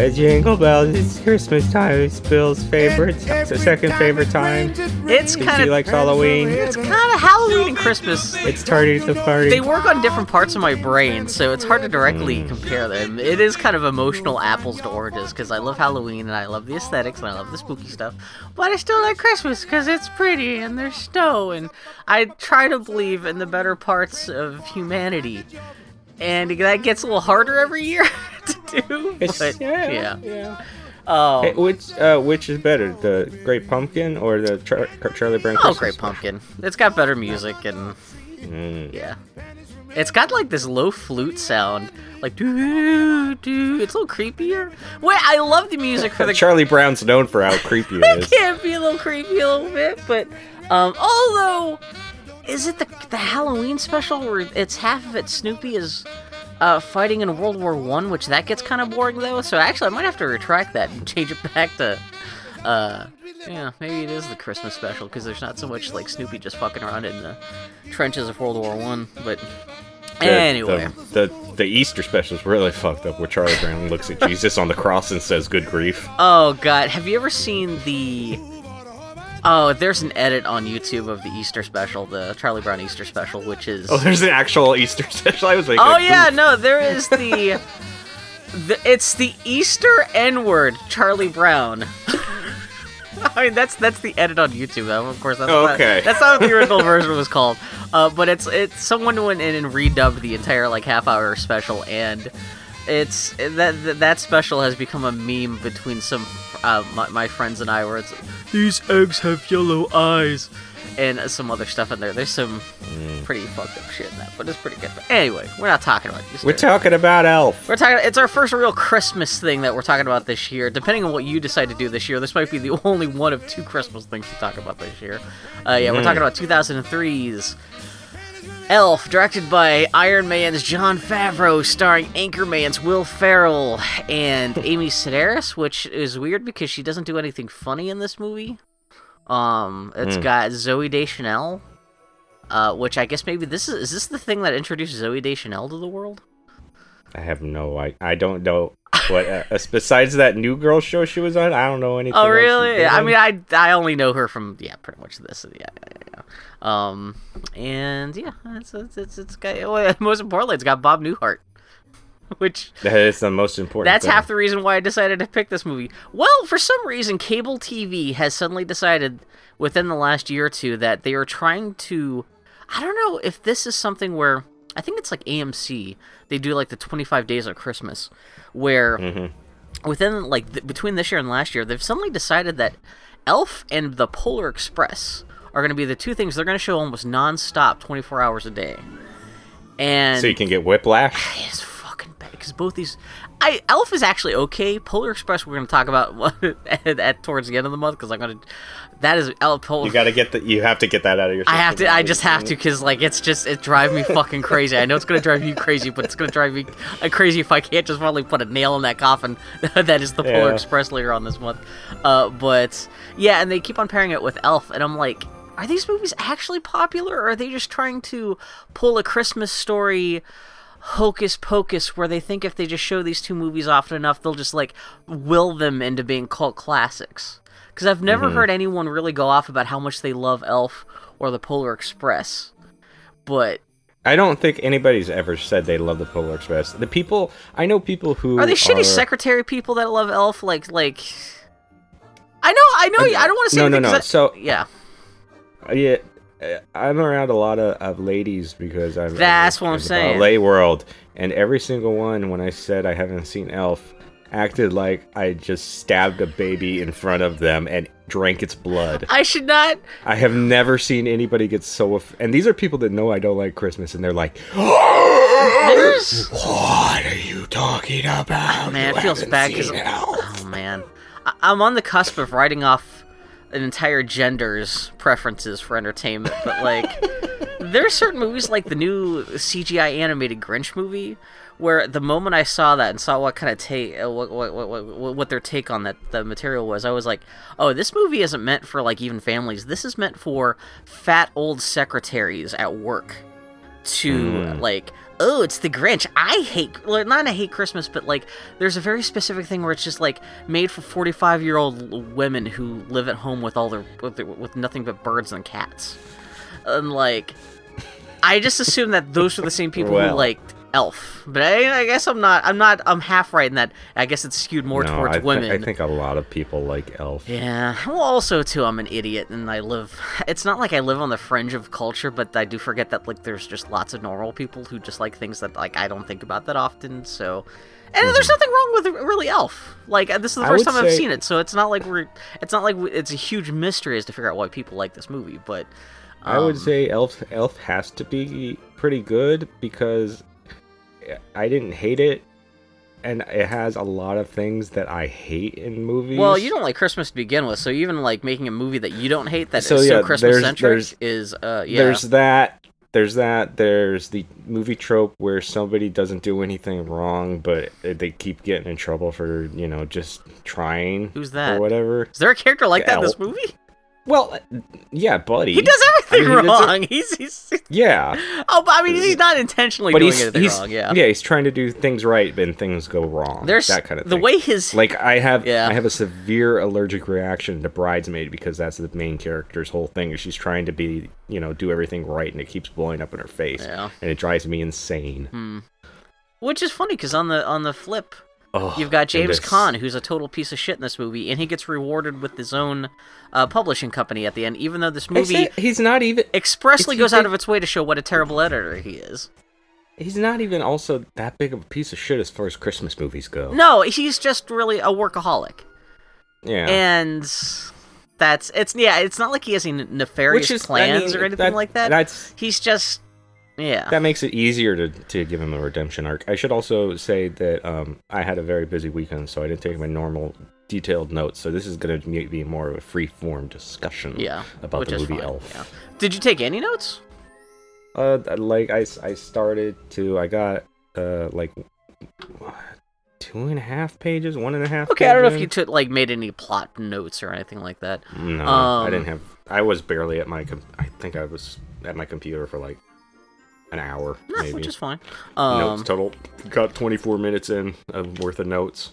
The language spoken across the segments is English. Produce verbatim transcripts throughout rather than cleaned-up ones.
A jingle bell, it's Christmas time. It's Bill's favorite, it's her second favorite time. It's kind of. She likes Halloween. It's kind of Halloween and Christmas. It's tardy to party. They work on different parts of my brain, so it's hard to directly mm. compare them. It is kind of emotional apples to oranges, because I love Halloween, and I love the aesthetics, and I love the spooky stuff. But I still like Christmas, because it's pretty, and there's snow, and I try to believe in the better parts of humanity. And that gets a little harder every year to do, but yeah. yeah. yeah. Um, hey, which uh, which is better, the Great Pumpkin or the Char- Charlie Brown Christmas? Oh, Great Pumpkin. It's got better music and mm. yeah. It's got like this low flute sound, like doo doo. It's a little creepier. Wait, I love the music for the Charlie Brown's known for how creepy it is. It can be a little creepy a little bit, but um, although. Is it the the Halloween special where it's half of it Snoopy is uh, fighting in World War One, which that gets kind of boring though. So actually, I might have to retract that and change it back to, uh, yeah, maybe it is the Christmas special because there's not so much like Snoopy just fucking around in the trenches of World War One. But the, anyway, the, the the Easter special's really fucked up, where Charlie Brown looks at Jesus on the cross and says, "Good grief." Oh God, have you ever seen the? Oh, there's an edit on YouTube of the Easter special, the Charlie Brown Easter special, which is... Oh, there's an actual Easter special? I was like... Oh, yeah, goof. no, there is the... the it's the Easter N-word, Charlie Brown. I mean, that's that's the edit on YouTube, though. Of course, that's, oh, not, okay. that's not what the original version was called. Uh, but it's it's someone went in and redubbed the entire, like, half-hour special, and... It's that that special has become a meme between some uh, my, my friends and I, where it's these eggs have yellow eyes, and some other stuff in there. There's some pretty fucked up shit in that, but it's pretty good. But anyway, we're not talking about Easter. We're talking about Elf. We're talking. It's our first real Christmas thing that we're talking about this year. Depending on what you decide to do this year, this might be the only one of two Christmas things to talk about this year. Uh, yeah, mm. we're talking about two thousand three's. Elf, directed by Iron Man's Jon Favreau, starring Anchorman's Will Ferrell and Amy Sedaris, which is weird because she doesn't do anything funny in this movie. Um, it's mm. got Zooey Deschanel, uh, which I guess maybe this is is this the thing that introduced Zooey Deschanel to the world? I have no I I don't know what uh, besides that New Girl show she was on. I don't know anything. Oh really? I mean, I I only know her from yeah, pretty much this. Yeah, yeah, yeah. Um, and yeah, it's it's it's, it's got well, most importantly, it's got Bob Newhart, which that is the most important. That's thing. Half the reason why I decided to pick this movie. Well, for some reason, cable T V has suddenly decided within the last year or two that they are trying to. I don't know if this is something where. I think it's like A M C. They do like the twenty-five days of Christmas, where mm-hmm. within like th- between this year and last year, they've suddenly decided that Elf and the Polar Express are going to be the two things they're going to show almost nonstop, twenty-four hours a day. And so you can get whiplash. It's fucking bad because both these. I, Elf is actually okay. Polar Express, we're going to talk about at, at towards the end of the month because I'm going to. That is Elf. Polar. You gotta get that. You have to get that out of your system. I have to. I just have to because like it's just it drives me fucking crazy. I know it's gonna drive you crazy, but it's gonna drive me crazy if I can't just finally put a nail in that coffin. That is the Polar yeah. Express later on this month. Uh, but yeah, and they keep on pairing it with Elf, and I'm like, are these movies actually popular, or are they just trying to pull a Christmas story? Hocus pocus, where they think if they just show these two movies often enough, they'll just like will them into being cult classics. Because I've never mm-hmm. heard anyone really go off about how much they love Elf or the Polar Express, but I don't think anybody's ever said they love the Polar Express. The people I know, people who are they shitty are... secretary people that love Elf, like like I know, I know, I, I don't want to say no, anything no, no. I, so yeah, yeah. I'm around a lot of, of ladies because I'm that's I'm, what I'm saying L A world, and every single one when I said I haven't seen Elf acted like I just stabbed a baby in front of them and drank its blood. I should not. I have never seen anybody get so off- and these are people that know I don't like Christmas, and they're like, what are you talking about? Oh, man, you it feels bad because oh man, I- I'm on the cusp of writing off an entire gender's preferences for entertainment, but like there are certain movies like the new C G I animated Grinch movie where the moment I saw that and saw what kind of take what what, what what what their take on that the material was, I was like, oh, this movie isn't meant for like even families. This is meant for fat old secretaries at work to mm. like oh, it's the Grinch. I hate, well, not I hate Christmas, but, like, there's a very specific thing where it's just, like, made for forty-five-year-old women who live at home with all their, with, with nothing but birds and cats. And, like, I just assume that those are the same people well. who liked Elf. But I, I guess I'm not, I'm not, I'm half right in that I guess it's skewed more no, towards I th- women. I think a lot of people like Elf. Yeah. Well, also, too, I'm an idiot and I live, it's not like I live on the fringe of culture, but I do forget that, like, there's just lots of normal people who just like things that, like, I don't think about that often, so. And mm-hmm. there's nothing wrong with really Elf. Like, this is the first time say... I've seen it, so it's not like we're, it's not like we, it's a huge mystery as to figure out why people like this movie, but. Um, I would say Elf, Elf has to be pretty good because I didn't hate it, and it has a lot of things that I hate in movies. Well, you don't like Christmas to begin with, so even like making a movie that you don't hate that so, is yeah, so Christmas-centric is, uh, yeah. There's that, there's that, there's the movie trope where somebody doesn't do anything wrong, but they keep getting in trouble for, you know, just trying. Who's that? Or whatever. Is there a character like that in this movie? Well, yeah, buddy. He does everything I mean, wrong. He does a... he's, he's yeah. Oh, but I mean, he's not intentionally but doing he's, anything he's, wrong. Yeah, yeah, he's trying to do things right, but things go wrong. There's that kind of thing. The way his like, I have, yeah. I have a severe allergic reaction to Bridesmaid because that's the main character's whole thing. She's trying to be, you know, do everything right, and it keeps blowing up in her face, yeah. and it drives me insane. Hmm. Which is funny because on the on the flip, oh, you've got James Caan, who's a total piece of shit in this movie, and he gets rewarded with his own uh, publishing company at the end, even though this movie he's not even expressly goes out of its way to show what a terrible editor he is. He's not even also that big of a piece of shit as far as Christmas movies go. No, he's just really a workaholic. Yeah. And that's... it's yeah, it's not like he has any nefarious is, plans I mean, or anything that, like that. That's... He's just... Yeah. That makes it easier to, to give him a redemption arc. I should also say that um, I had a very busy weekend, so I didn't take my normal detailed notes. So this is going to be more of a free-form discussion yeah, about the movie fine. Elf. Yeah. Did you take any notes? Uh, like I, I started to, I got uh, like two and a half pages, one and a half. Okay, pages. I don't know if you took like made any plot notes or anything like that. No, um, I didn't have. I was barely at my. Com- I think I was at my computer for like. An hour, no, maybe. Which is fine. Um, notes total. Got twenty-four minutes in uh, worth of notes.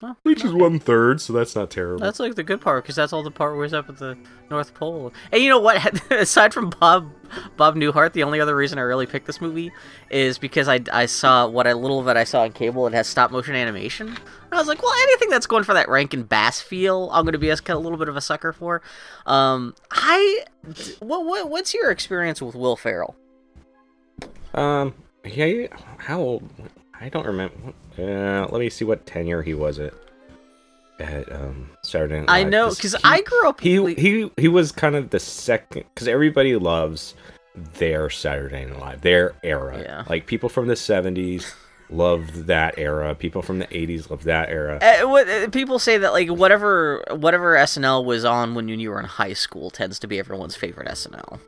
Well, which is one third, so that's not terrible. That's like the good part, because that's all the part where he's up at the North Pole. And you know what? Aside from Bob Bob Newhart, the only other reason I really picked this movie is because I, I saw what I little that I saw on cable. It has stop motion animation. And I was like, well, anything that's going for that Rankin-Bass feel, I'm going to be a little bit of a sucker for. Um, I what, what what's your experience with Will Ferrell? Um, yeah, how old? I don't remember. Uh, let me see what tenure he was at, at um, Saturday Night Live. I know, because I grew up... He, with... he, he, he was kind of the second, because everybody loves their Saturday Night Live, their era. Yeah. Like, people from the seventies... loved that era. People from the eighties loved that era. Uh, what, uh, people say that like whatever whatever S N L was on when you were in high school tends to be everyone's favorite S N L.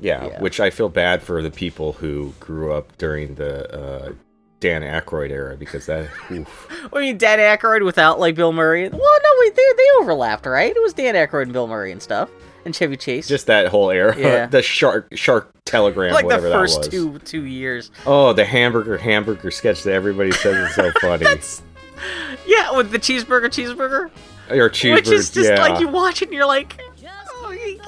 Yeah, yeah, which I feel bad for the people who grew up during the uh, Dan Aykroyd era, because that... Oof. I mean, Dan Aykroyd without, like, Bill Murray? Well, no, wait, they, they overlapped, right? It was Dan Aykroyd and Bill Murray and stuff, and Chevy Chase. Just that whole era. Yeah. The Shark Shark Telegram, like whatever that was. Like the first two, two years. Oh, the hamburger hamburger sketch that everybody says is so funny. That's... Yeah, with the cheeseburger cheeseburger. Or cheeseburger, which is just, yeah. like, you watch it and you're like...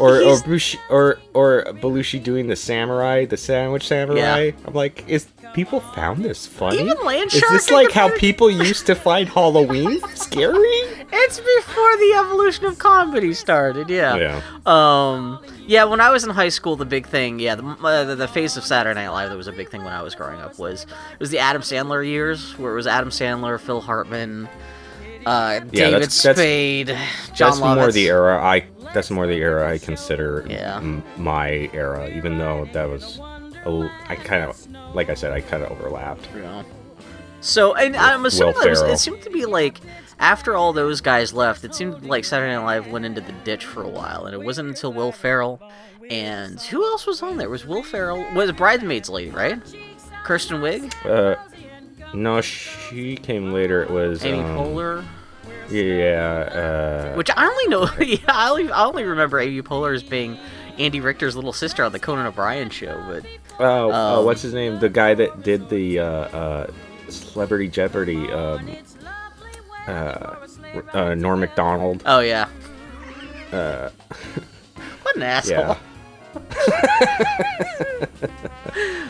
Or or, Bushi, or or Belushi doing the samurai, the sandwich samurai. Yeah. I'm like, is people found this funny? Even Land Shark is this like how movie? People used to find Halloween scary? It's before the evolution of comedy started. Yeah. Yeah. Um. Yeah. When I was in high school, the big thing, yeah, the uh, the face of Saturday Night Live that was a big thing when I was growing up was it was the Adam Sandler years, where it was Adam Sandler, Phil Hartman, uh, David yeah, that's, Spade, that's, John. That's Lovitz. More the era I. That's more the era I consider yeah. m- my era, even though that was, a, I kind of, like I said, I kind of overlapped. Yeah. So, and I'm assuming that it, was, it seemed to be like, after all those guys left, it seemed like Saturday Night Live went into the ditch for a while, and it wasn't until Will Ferrell, and who else was on there? Was Will Ferrell, was Bridesmaid's lady, right? Kristen Wiig? Uh, no, she came later, it was... Amy um, Poehler? Yeah, uh... Which I only know... Yeah, I only, I only remember Amy Poehler as being Andy Richter's little sister on the Conan O'Brien show, but... Oh, um, oh, what's his name? The guy that did the uh, uh, Celebrity Jeopardy, um, uh, uh, Norm Macdonald. Oh, yeah. Uh, what an asshole. Yeah.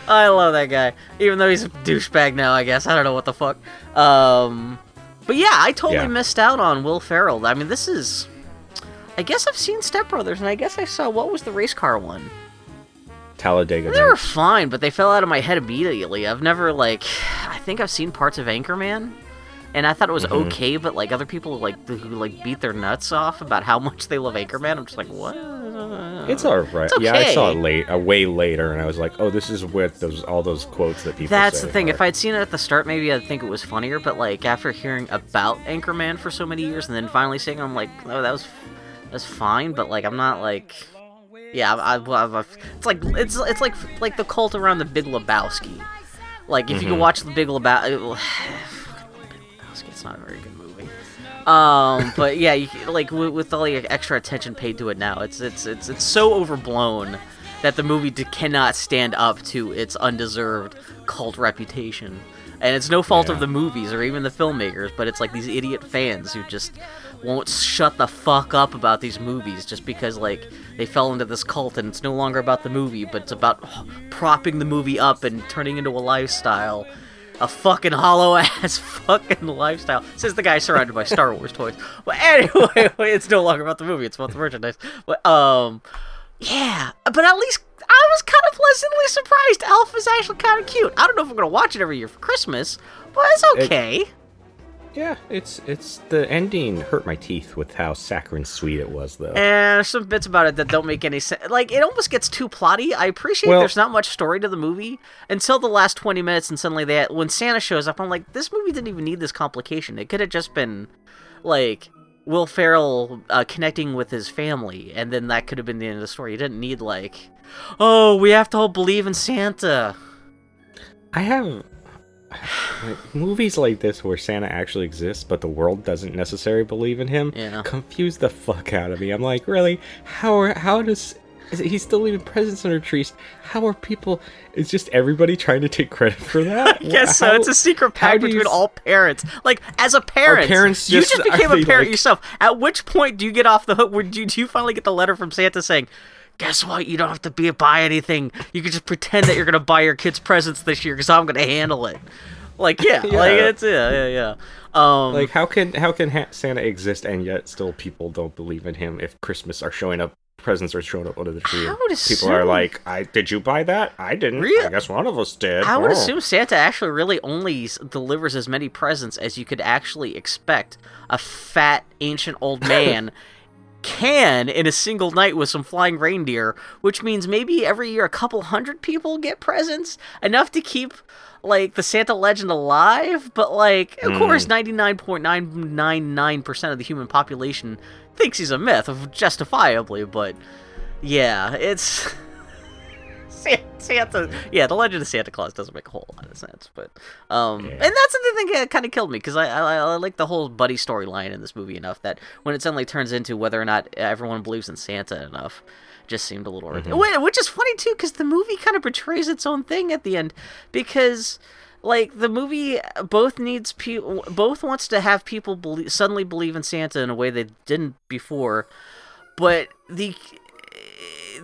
I love that guy. Even though he's a douchebag now, I guess. I don't know what the fuck. Um, but yeah, I totally yeah. missed out on Will Ferrell. I mean, this is... I guess I've seen Step Brothers, and I guess I saw... What was the race car one? Talladega Nights. They were fine, but they fell out of my head immediately. I've never, like... I think I've seen parts of Anchorman, and I thought it was mm-hmm. okay, but, like, other people, like, who, like, beat their nuts off about how much they love Anchorman, I'm just like, what? It's all right. It's okay. Yeah, I saw it late, uh, way later, and I was like, oh, this is with those all those quotes that people That's say, the thing. Right? If I'd seen it at the start, maybe I'd think it was funnier, but, like, after hearing about Anchorman for so many years and then finally seeing it, I'm like, oh, that was... That's fine, but, like, I'm not, like... Yeah, I, I, I, it's like it's it's like like the cult around The Big Lebowski. Like, if mm-hmm. you can watch The Big Lebowski... Big Lebowski, it's not a very good movie. Um, but, yeah, you, like, with, with all the extra attention paid to it now, it's, it's, it's, it's so overblown that the movie d- cannot stand up to its undeserved cult reputation. And it's no fault yeah. of the movies or even the filmmakers, but it's, like, these idiot fans who just... won't shut the fuck up about these movies just because, like, they fell into this cult and it's no longer about the movie, but it's about oh, propping the movie up and turning into a lifestyle. A fucking hollow-ass fucking lifestyle. Says the guy surrounded by Star Wars toys. But anyway, it's no longer about the movie, it's about the merchandise. But, um, yeah. But at least I was kind of pleasantly surprised. Elf is actually kind of cute. I don't know if I'm going to watch it every year for Christmas, but it's okay. It- Yeah, it's it's the ending hurt my teeth with how saccharine sweet it was, though. And there's some bits about it that don't make any sense. Like, it almost gets too plotty. I appreciate well, there's not much story to the movie until the last twenty minutes, and suddenly they had, when Santa shows up, I'm like, this movie didn't even need this complication. It could have just been, like, Will Ferrell uh, connecting with his family, and then that could have been the end of the story. You didn't need, like, oh, we have to all believe in Santa. I have... Movies like this where Santa actually exists but the world doesn't necessarily believe in him yeah. confuse the fuck out of me. I'm like, really? How are, how does... Is it, he's still leaving presents under trees. How are people... It's just everybody trying to take credit for that? I guess how, so. It's a secret pact between you, all parents. Like, as a parent, parents just, you just became a parent like, yourself. At which point do you get off the hook? When do, do you finally get the letter from Santa saying... Guess what? You don't have to be buy anything. You can just pretend that you're gonna buy your kids presents this year because I'm gonna handle it. Like yeah, yeah. like it's yeah, yeah, yeah. Um, like how can how can ha- Santa exist and yet still people don't believe in him if Christmas are showing up presents are showing up under the tree? I would assume, people are like, I did you buy that? I didn't. Really? I guess one of us did. I would oh. assume Santa actually really only delivers as many presents as you could actually expect. A fat ancient old man. Can in a single night with some flying reindeer, which means maybe every year a couple hundred people get presents, enough to keep, like, the Santa legend alive, but, like, of mm. course ninety-nine point nine nine nine percent of the human population thinks he's a myth, justifiably, but, yeah, it's... Santa, yeah, the Legend of Santa Claus doesn't make a whole lot of sense, but, um, yeah. and that's the thing that kind of killed me, because I, I, I like the whole buddy storyline in this movie enough that when it suddenly turns into whether or not everyone believes in Santa enough, just seemed a little mm-hmm. ridiculous, which is funny, too, because the movie kind of betrays its own thing at the end, because... Like, the movie both needs people, both wants to have people believe, suddenly believe in Santa in a way they didn't before, but the,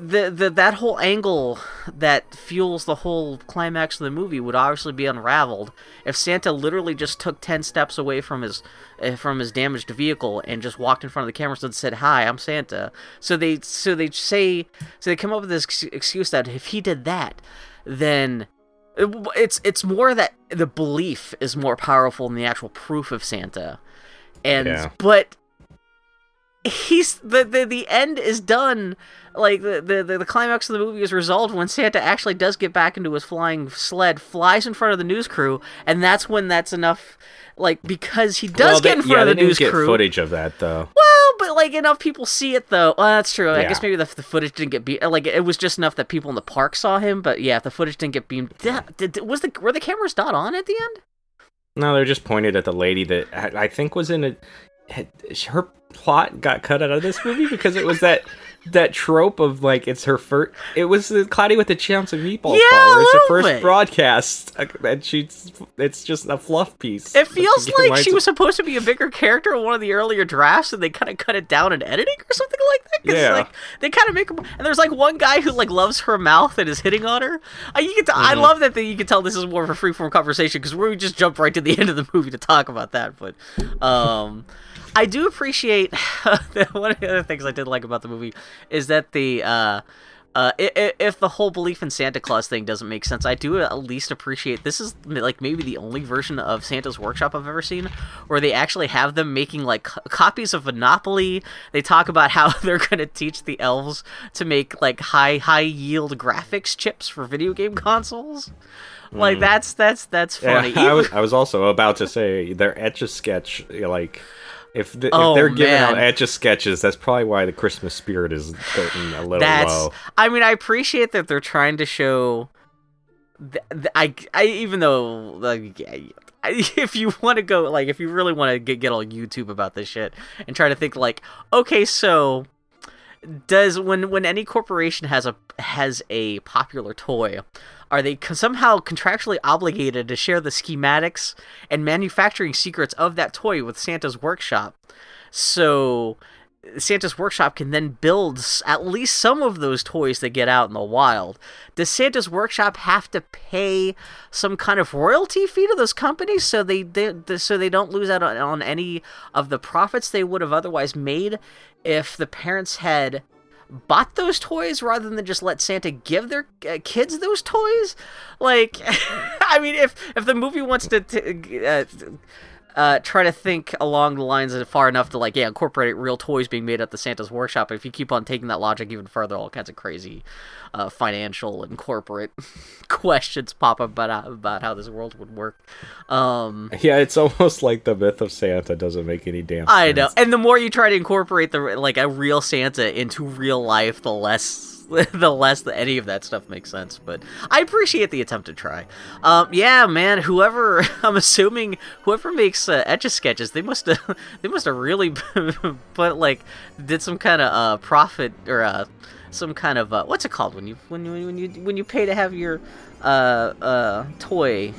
the the that whole angle that fuels the whole climax of the movie would obviously be unraveled if Santa literally just took ten steps away from his from his damaged vehicle and just walked in front of the cameras and said, "Hi, I'm Santa." So they so they say so they come up with this excuse that if he did that, then. It's it's more that the belief is more powerful than the actual proof of Santa, and yeah. but he's the, the the end is done. Like the, the the climax of the movie is resolved when Santa actually does get back into his flying sled, flies in front of the news crew, and that's when that's enough. Like because he does well, get in front yeah, of the they news didn't get crew. Footage of that though. Well, but like enough people see it though. Well, that's true. I yeah. guess maybe the, the footage didn't get beamed. Like it was just enough that people in the park saw him. But yeah, if the footage didn't get beamed. Did, did, was the were the cameras not on at the end? No, they're just pointed at the lady that I, I think was in a. Her plot got cut out of this movie because it was that that trope of like it's her first. It was the Cloudy with a Chance of Meatballs. Yeah, it's her first bit. broadcast, and she's. It's just a fluff piece. It feels like she was supposed to be a bigger character in one of the earlier drafts, and they kind of cut it down in editing or something like that. Cause yeah, like, they kind of make. Them, and there's like one guy who like loves her mouth and is hitting on her. I, you can t- mm-hmm. I love that. Thing. You can tell this is more of a freeform conversation because we just jumped right to the end of the movie to talk about that. But um, I do appreciate one of the other things I did like about the movie is that the uh, uh, if the whole belief in Santa Claus thing doesn't make sense, I do at least appreciate this is like maybe the only version of Santa's Workshop I've ever seen where they actually have them making like copies of Monopoly. They talk about how they're going to teach the elves to make like high high yield graphics chips for video game consoles. Like mm. that's that's that's funny. Yeah, I was I was also about to say their Etch-a-Sketch like. If, the, oh, if they're giving man. out Etch-a-Sketches, that's probably why the Christmas spirit is getting a little that's, low. I mean, I appreciate that they're trying to show... Th- th- I, I, even though... like. I, If you want to go... like, if you really want to get, get on YouTube about this shit and try to think, like, okay, so... Does when when any corporation has a has a popular toy, are they co- somehow contractually obligated to share the schematics and manufacturing secrets of that toy with Santa's Workshop? So Santa's Workshop can then build at least some of those toys that get out in the wild. Does Santa's Workshop have to pay some kind of royalty fee to those companies so they, they so they don't lose out on, on any of the profits they would have otherwise made? If the parents had bought those toys rather than just let Santa give their uh, kids those toys, like, I mean, if if the movie wants to t- uh, uh, try to think along the lines of far enough to like, yeah, incorporate real toys being made at the Santa's Workshop, if you keep on taking that logic even further, all kinds of crazy uh, financial and corporate questions pop up about about how this world would work. Um, yeah, it's almost like the myth of Santa doesn't make any damn sense. I know, and the more you try to incorporate the like a real Santa into real life, the less the less that any of that stuff makes sense. But I appreciate the attempt to try. Um, yeah, man, whoever I'm assuming whoever makes uh, Etch-a-Sketches, they must have they must have really put like did some kind of uh, profit or. Uh, Some kind of uh, what's it called when you when you when you when you pay to have your uh, uh, toy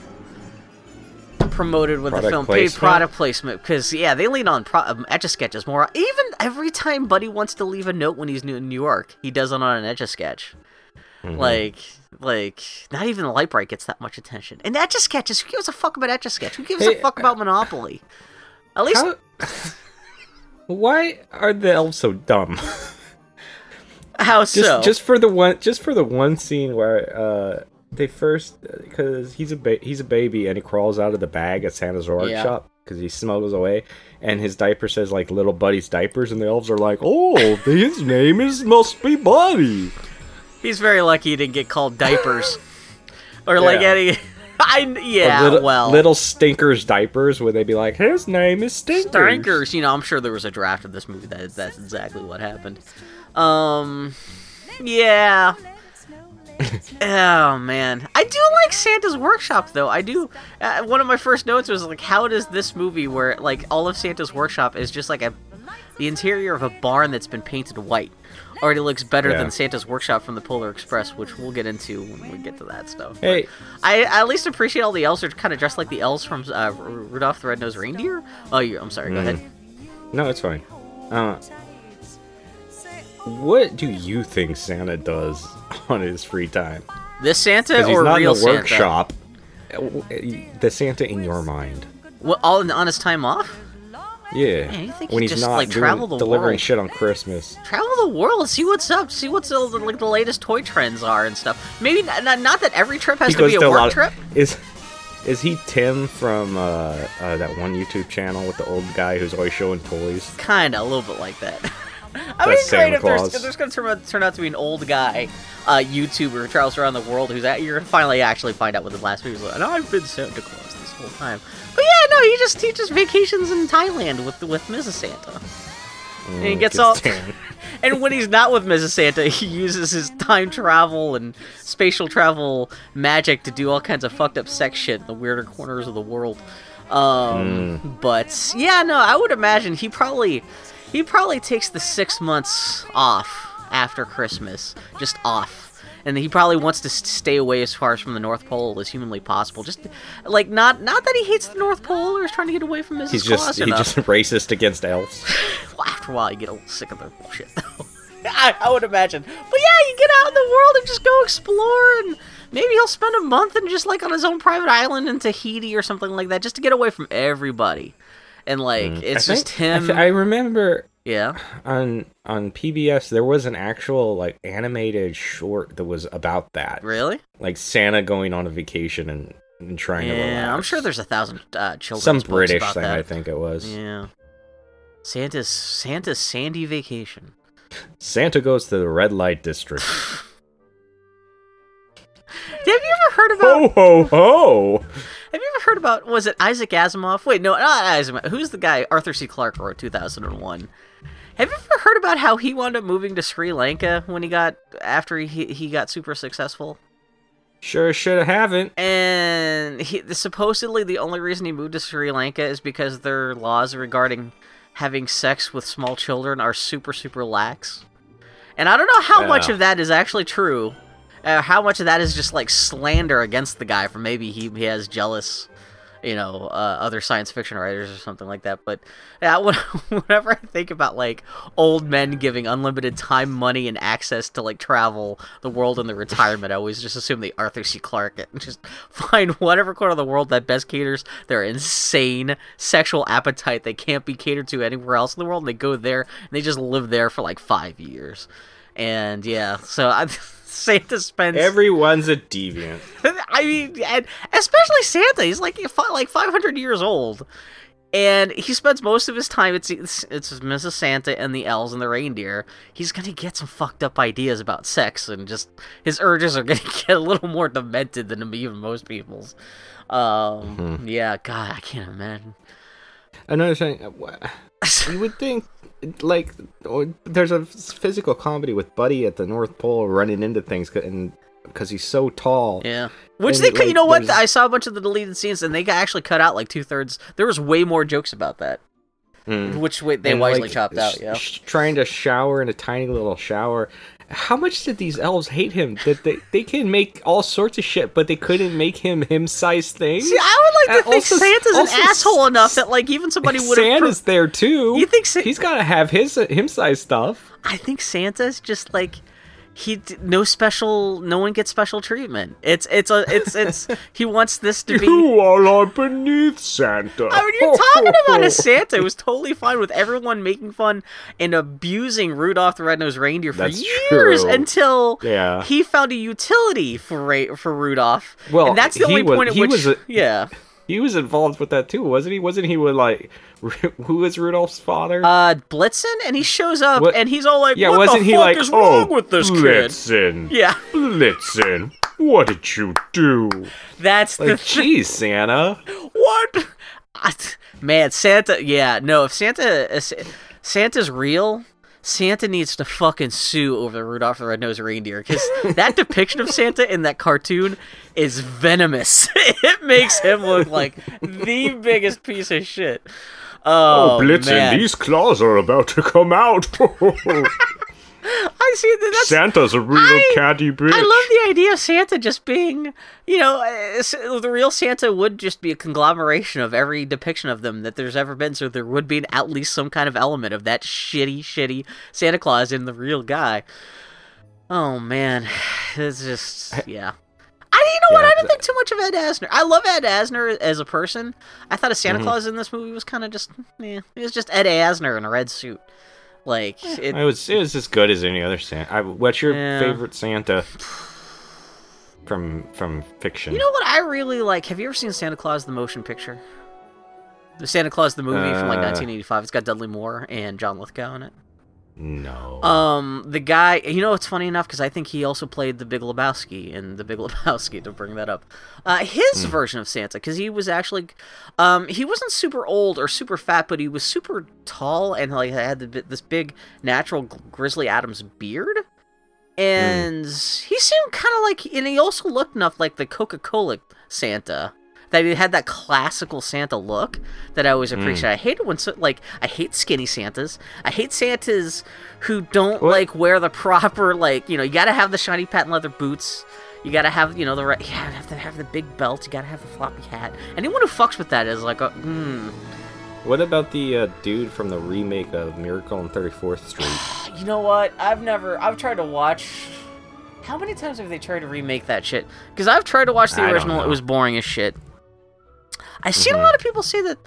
promoted with product the film, paid product placement? Because yeah, they lean on pro- um, Etch-a-Sketches more. Even every time Buddy wants to leave a note when he's new in New York, he does it on an Etch-a-Sketch. Mm-hmm. Like, like not even the Light Bright gets that much attention. And Etch-a-Sketches, who gives a fuck about Etch-a-Sketch? Who gives hey, a fuck about Monopoly? At least, how... why are the elves so dumb? How so? Just, just for the one, just for the one scene where uh, they first, because he's a ba- he's a baby and he crawls out of the bag at Santa's Workshop because yeah. he smuggles away, and his diaper says like "Little Buddy's Diapers," and the elves are like, "Oh, his name is must be Buddy." He's very lucky he didn't get called diapers, or yeah. like any. I yeah, little, well, little Stinker's Diapers, where they'd be like, "His name is Stinkers." Stinkers, you know, I'm sure there was a draft of this movie that that's exactly what happened. Um, yeah. Oh, man. I do like Santa's Workshop, though. I do. Uh, one of my first notes was, like, how does this movie where, like, all of Santa's Workshop is just, like, a the interior of a barn that's been painted white already looks better yeah. than Santa's Workshop from the Polar Express, which we'll get into when we get to that stuff. Hey. I, I at least appreciate all the elves are kind of dressed like the elves from uh, Rudolph the Red-Nosed Reindeer. Oh, you, I'm sorry. Mm. Go ahead. No, it's fine. Uh What do you think Santa does on his free time? This Santa or real Santa? Because he's not in the workshop. The Santa in your mind. What, all in, on his time off? Yeah. Man, you think when he's just, not like, doing, travel the delivering world. shit on Christmas. Travel the world, see what's up, see what's like the latest toy trends are and stuff. Maybe not, not that every trip has he to be a to work a of, trip. Is is he Tim from uh, uh, that one YouTube channel with the old guy who's always showing toys? Kind of, a little bit like that. I would be great if there's, if there's going to turn out, turn out to be an old guy, uh, YouTuber who travels around the world who's at, you're going to finally actually find out what his last movie was like. And I've been Santa Claus this whole time. But yeah, no, he just he just vacations in Thailand with with Missus Santa. Mm, and he gets all... And when he's not with Missus Santa, he uses his time travel and spatial travel magic to do all kinds of fucked up sex shit in the weirder corners of the world. Um, mm. But yeah, no, I would imagine he probably... He probably takes the six months off after Christmas, just off. And he probably wants to stay away as far from the North Pole as humanly possible. Just, like, not not that he hates the North Pole or is trying to get away from Missus He's just, Claus he's enough. just racist against elves. Well, after a while, you get a little sick of their bullshit, though. I, I would imagine. But yeah, you get out in the world and just go explore, and maybe he'll spend a month and just, like, on his own private island in Tahiti or something like that, just to get away from everybody. And, like, mm. it's I just think, him. I, I remember... Yeah. On on P B S, there was an actual, like, animated short that was about that. Really? Like, Santa going on a vacation and, and trying yeah, to relax. Yeah, I'm sure there's a thousand uh, children's Some books British about thing, that. I think it was. Yeah. Santa's, Santa's Sandy Vacation. Santa goes to the Red Light District. Have you ever heard about... Ho, ho, ho! Have you ever heard about... Was it Isaac Asimov? Wait, no, not Asimov. Who's the guy Arthur C. Clarke wrote two thousand one? Have you ever heard about how he wound up moving to Sri Lanka when he got after he he got super successful? Sure, should haven't. And he, supposedly the only reason he moved to Sri Lanka is because their laws regarding having sex with small children are super super lax. And I don't know how yeah. much of that is actually true. Uh, how much of that is just, like, slander against the guy for maybe he, he has jealous, you know, uh, other science fiction writers or something like that. But yeah, whenever I think about, like, old men giving unlimited time, money, and access to, like, travel the world in the retirement, I always just assume the Arthur C. Clarke it and just find whatever corner of the world that best caters their insane sexual appetite they can't be catered to anywhere else in the world, and they go there, and they just live there for, like, five years. And, yeah, so I... Santa spends... Everyone's a deviant. I mean, and especially Santa. He's like like five hundred years old. And he spends most of his time, it's, it's Missus Santa and the elves and the reindeer. He's going to get some fucked up ideas about sex, and just his urges are going to get a little more demented than even most people's. Um, mm-hmm. Yeah, God, I can't imagine. Another thing, you would think... Like, there's a physical comedy with Buddy at the North Pole running into things because he's so tall. Yeah. Which and they, like, you know what? There's... I saw a bunch of the deleted scenes, and they actually cut out like two thirds. There was way more jokes about that, mm. which they and, wisely like, chopped out. Yeah. Sh- trying to shower in a tiny little shower. How much did these elves hate him? That they, they can make all sorts of shit, but they couldn't make him him-sized things? See, I would like to and think also, Santa's also, an asshole enough that, like, even somebody would have... Santa's pro- there, too. You think Sa- He's got to have his uh, him-sized stuff. I think Santa's just, like... He no special. No one gets special treatment. It's it's a it's it's. He wants this to be. You all are beneath Santa. I mean, you're talking about a Santa who was totally fine with everyone making fun and abusing Rudolph the Red-Nosed Reindeer for That's years true. until yeah. he found a utility for Ra- for Rudolph. Well, and that's the only was, point at which a, yeah. He was involved with that too, wasn't he? Wasn't he with, like, who is Rudolph's father? Uh, Blitzen, and he shows up, what? and he's all like, yeah, what wasn't the he fuck like, is wrong oh, with this Blitzen, kid? Yeah. Blitzen, what did you do? That's like, the thing. Jeez, Santa. What? I, man, Santa, yeah, no, if Santa, if Santa's real... Santa needs to fucking sue over the Rudolph the Red-Nosed Reindeer, because that depiction of Santa in that cartoon is venomous. It makes him look like the biggest piece of shit. Oh, oh Blitzen, man. These claws are about to come out. I see that. Santa's a real I, catty bitch. I love the idea of Santa just being, you know, the real Santa would just be a conglomeration of every depiction of them that there's ever been, so there would be an, at least some kind of element of that shitty, shitty Santa Claus in the real guy. Oh, man. It's just, yeah. I, you know yeah, what? I didn't think too much of Ed Asner. I love Ed Asner as a person. I thought a Santa mm-hmm. Claus in this movie was kind of just, yeah, it was just Ed Asner in a red suit. Like it, it was, it was as good as any other Santa. I, what's your yeah. favorite Santa from from fiction? You know what I really like? Have you ever seen Santa Claus the motion picture? The Santa Claus the movie uh, from like nineteen eighty-five. It's got Dudley Moore and John Lithgow in it. No. Um, the guy. You know, it's funny enough because I think he also played The Big Lebowski in The Big Lebowski. To bring that up, uh, his mm. version of Santa, because he was actually, um, he wasn't super old or super fat, but he was super tall and like had the, this big natural Grizzly Adams beard, and mm. he seemed kind of like, and he also looked enough like the Coca-Cola Santa. that it had that classical Santa look that I always appreciate. Mm. I hate it when, so, like, I hate skinny Santas. I hate Santas who don't, what? like, wear the proper, like, you know, you gotta have the shiny patent leather boots. You gotta have, you know, the right, you gotta have to have the big belt. You gotta have the floppy hat. Anyone who fucks with that is like, hmm. What about the uh, dude from the remake of Miracle on thirty-fourth Street? You know what? I've never, I've tried to watch. How many times have they tried to remake that shit? Because I've tried to watch the original. It was boring as shit. I've seen mm-hmm. a lot of people say that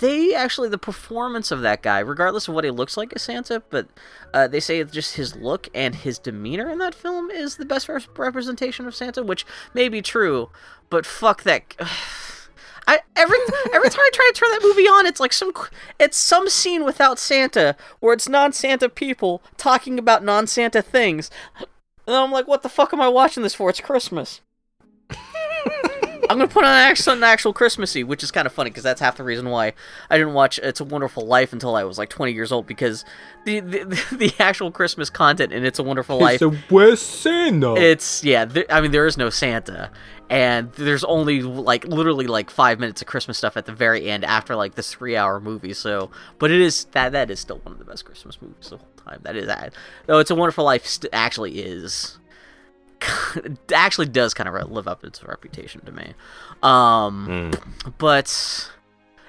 they actually, the performance of that guy, regardless of what he looks like as Santa, but uh, they say it's just his look and his demeanor in that film is the best re- representation of Santa, which may be true, but fuck that... I, every every time I try to turn that movie on, it's like some it's some scene without Santa, where it's non-Santa people talking about non-Santa things. And I'm like, what the fuck am I watching this for? It's Christmas. I'm going to put on an actual, an actual Christmassy, which is kind of funny, because that's half the reason why I didn't watch It's a Wonderful Life until I was like twenty years old, because the the, the actual Christmas content in It's a Wonderful Life... It's a West Santa! It's, yeah, th- I mean, there is no Santa, and there's only, like, literally, like, five minutes of Christmas stuff at the very end after, like, this three-hour movie, so... But it is... That, that is still one of the best Christmas movies of all time. That is... that. No, It's a Wonderful Life st- actually is... actually does kind of live up to its reputation to me. Um, mm. But,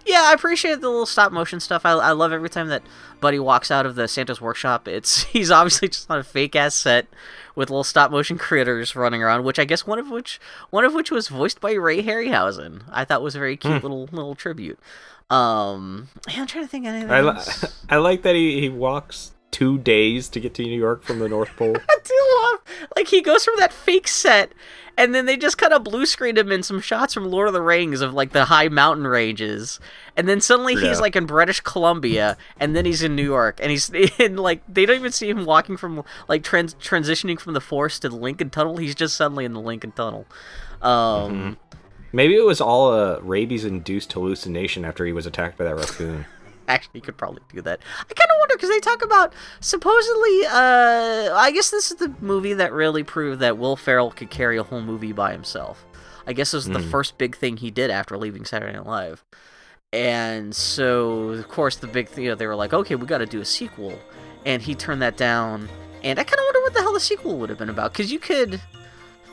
yeah, I appreciate the little stop-motion stuff. I, I love every time that Buddy walks out of the Santa's workshop. It's He's obviously just on a fake-ass set with little stop-motion critters running around, which I guess one of which one of which was voiced by Ray Harryhausen. I thought was a very cute mm. little little tribute. Um, I'm trying to think of anything I, li- I like that he, he walks... two days to get to New York from the North Pole. I do love, like, he goes from that fake set, and then they just kind of blue screened him in some shots from Lord of the Rings of, like, the high mountain ranges, and then suddenly yeah. he's, like, in British Columbia, and then he's in New York, and he's in, like, they don't even see him walking from, like, trans- transitioning from the forest to the Lincoln Tunnel. He's just suddenly in the Lincoln Tunnel. Um, mm-hmm. Maybe it was all a rabies-induced hallucination after he was attacked by that raccoon. Actually, you could probably do that. I kind of wonder, because they talk about, supposedly, uh, I guess this is the movie that really proved that Will Ferrell could carry a whole movie by himself. I guess it was mm. the first big thing he did after leaving Saturday Night Live. And so, of course, the big thing, you know, they were like, okay, we got to do a sequel. And he turned that down. And I kind of wonder what the hell the sequel would have been about, because you could...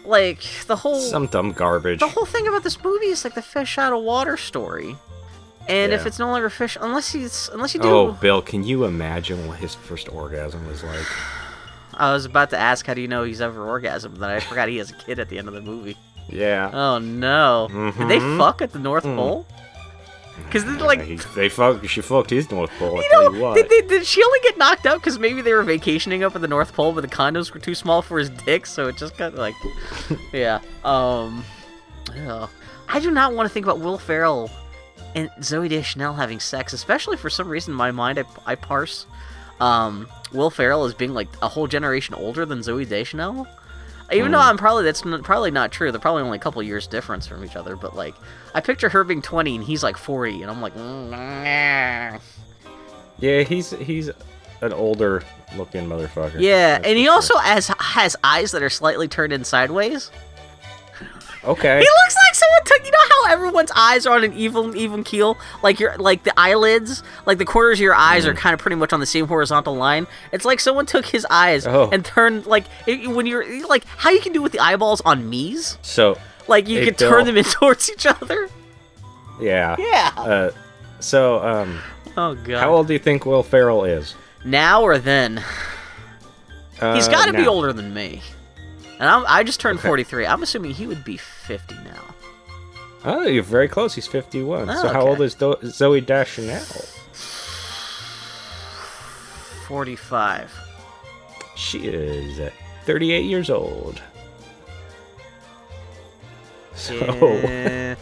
Like, the whole... Some dumb garbage. The whole thing about this movie is like the fish out of water story. And yeah. if it's no longer fish, unless he's, unless you do. Oh, Bill, can you imagine what his first orgasm was like? I was about to ask, how do you know he's ever orgasmed? But I forgot he has a kid at the end of the movie. Yeah. Oh no! Mm-hmm. Did they fuck at the North Pole? Because mm. like he, they fucked, she fucked his North Pole. You know, I tell you what. Did, did, did she only get knocked out because maybe they were vacationing up at the North Pole, but the condoms were too small for his dick, so it just got like, yeah. Um, oh. I do not want to think about Will Ferrell and Zooey Deschanel having sex, especially for some reason in my mind, I, I parse um, Will Ferrell as being like a whole generation older than Zooey Deschanel. Even mm. though I'm probably that's not, probably not true. They're probably only a couple years difference from each other. But like, I picture her being twenty and he's like forty, and I'm like, nah. Yeah, he's he's an older looking motherfucker. Yeah, and he sure. also has has eyes that are slightly turned in sideways. Okay. He looks like someone took. You know how everyone's eyes are on an even, even keel, like your, like the eyelids, like the corners of your eyes mm. are kind of pretty much on the same horizontal line. It's like someone took his eyes oh. and turned like it, when you're like how you can do with the eyeballs on Mii's. So like you hey, can Bill. turn them in towards each other. Yeah. Yeah. Uh, so um. Oh god. How old do you think Will Ferrell is? Now or then? Uh, He's got to be older than me. And I'm, I just turned okay. forty-three. I'm assuming he would be fifty now. Oh, you're very close. He's fifty-one. Oh, so okay. How old is Do- Zooey Deschanel? forty-five. She is thirty-eight years old. So yeah.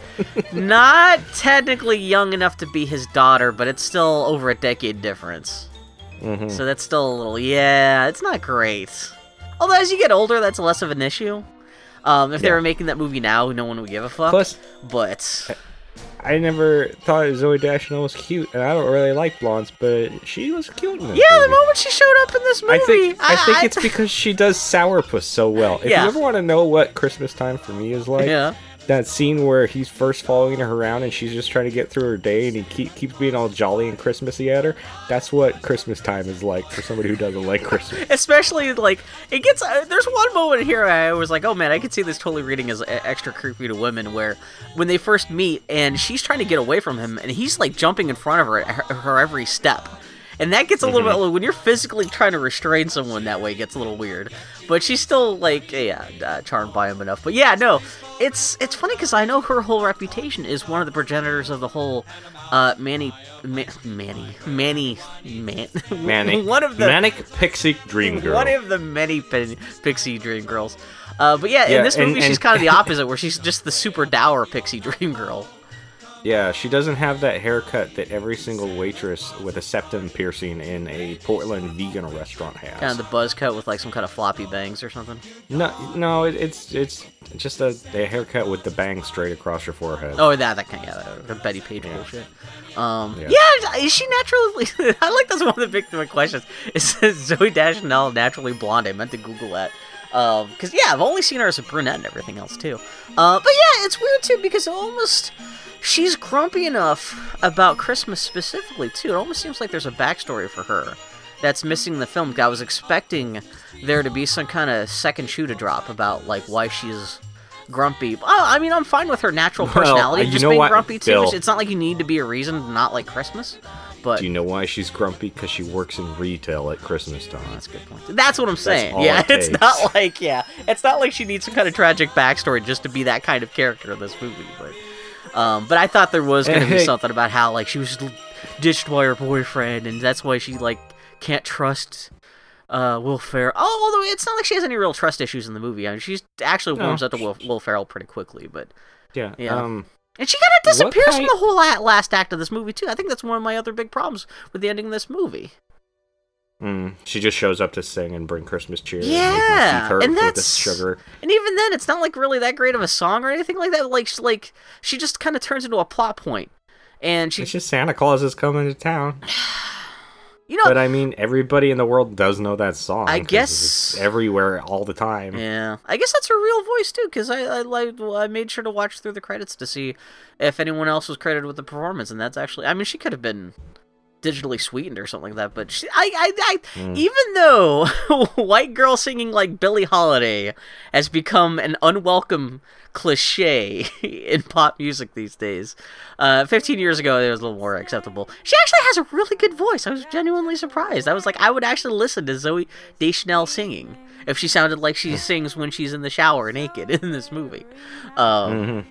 Not technically young enough to be his daughter, but it's still over a decade difference. Mm-hmm. So that's still a little, yeah, it's not great. Although, as you get older, that's less of an issue. Um, if yeah. they were making that movie now, no one would give a fuck. Plus, but... I never thought Zooey Deschanel was cute, and I don't really like blondes, but she was cute in this Yeah, movie. The moment she showed up in this movie... I think, I, I think I, it's I, because she does sourpuss so well. If yeah. you ever want to know what Christmas time for me is like, yeah. that scene where he's first following her around and she's just trying to get through her day, and he keep, keeps being all jolly and Christmassy at her. That's what Christmas time is like for somebody who doesn't like Christmas. Especially, like, it gets... Uh, there's one moment here I was like, oh, man, I could see this totally reading as extra creepy to women, where when they first meet and she's trying to get away from him, and he's, like, jumping in front of her at her, her every step. And that gets a little mm-hmm. bit... When you're physically trying to restrain someone that way, it gets a little weird. But she's still, like, yeah, uh, charmed by him enough. But yeah, no, it's it's funny because I know her whole reputation is one of the progenitors of the whole uh, Manny... Ma- Manny... Manny... Man- Manny. One of the... Manic Pixie Dream Girl. One of the many pin- Pixie Dream Girls. Uh, but yeah, yeah, in this movie, and, and- she's kind of the opposite, where she's just the super dour Pixie Dream Girl. Yeah, she doesn't have that haircut that every single waitress with a septum piercing in a Portland vegan restaurant has. Kind of the buzz cut with like some kind of floppy bangs or something? No, no, it, it's it's just a, a haircut with the bang straight across your forehead. Oh, that, that kind of, yeah, Betty Page yeah. bullshit. Um, yeah. yeah, is she naturally... I like that's one of the big questions. It says Zooey Deschanel naturally blonde. I meant to Google that. Because, um, yeah, I've only seen her as a brunette and everything else, too. Uh, but, yeah, it's weird, too, because almost... She's grumpy enough about Christmas specifically, too. It almost seems like there's a backstory for her that's missing in the film. I was expecting there to be some kind of second shoe to drop about, like, why she's grumpy. Well, I mean, I'm fine with her natural personality. Well, just being what? grumpy, too. Bill. It's not like you need to be a reason to not like Christmas. But do you know why she's grumpy? Because she works in retail at Christmas time. That's a good point. That's what I'm saying. Yeah, it it's not like, yeah. It's not like she needs some kind of tragic backstory just to be that kind of character in this movie, but... Um, but I thought there was going to be something about how, like, she was ditched by her boyfriend, and that's why she, like, can't trust uh, Will Ferrell. Oh, although it's not like she has any real trust issues in the movie. I mean, she actually warms no, up to Will, Will Ferrell pretty quickly, but... Yeah, yeah. Um, and she kind of disappears from the whole last act of this movie, too. I think that's one of my other big problems with the ending of this movie. Mm, she just shows up to sing and bring Christmas cheer. Yeah, and, and that's sugar. And even then, it's not like really that great of a song or anything like that. Like, she, like she just kind of turns into a plot point, and she. It's just Santa Claus is coming to town. You know, but I mean, everybody in the world does know that song. I guess it's everywhere all the time. Yeah, I guess that's her real voice too, because I I, like, well, I made sure to watch through the credits to see if anyone else was credited with the performance, and that's actually. I mean, she could have been digitally sweetened or something like that, but she, I, I, I mm. even though white girl singing like Billie Holiday has become an unwelcome cliche in pop music these days, uh, fifteen years ago it was a little more acceptable. She actually has a really good voice. I was genuinely surprised. I was like, I would actually listen to Zooey Deschanel singing if she sounded like she sings when she's in the shower naked in this movie. Um, mm-hmm.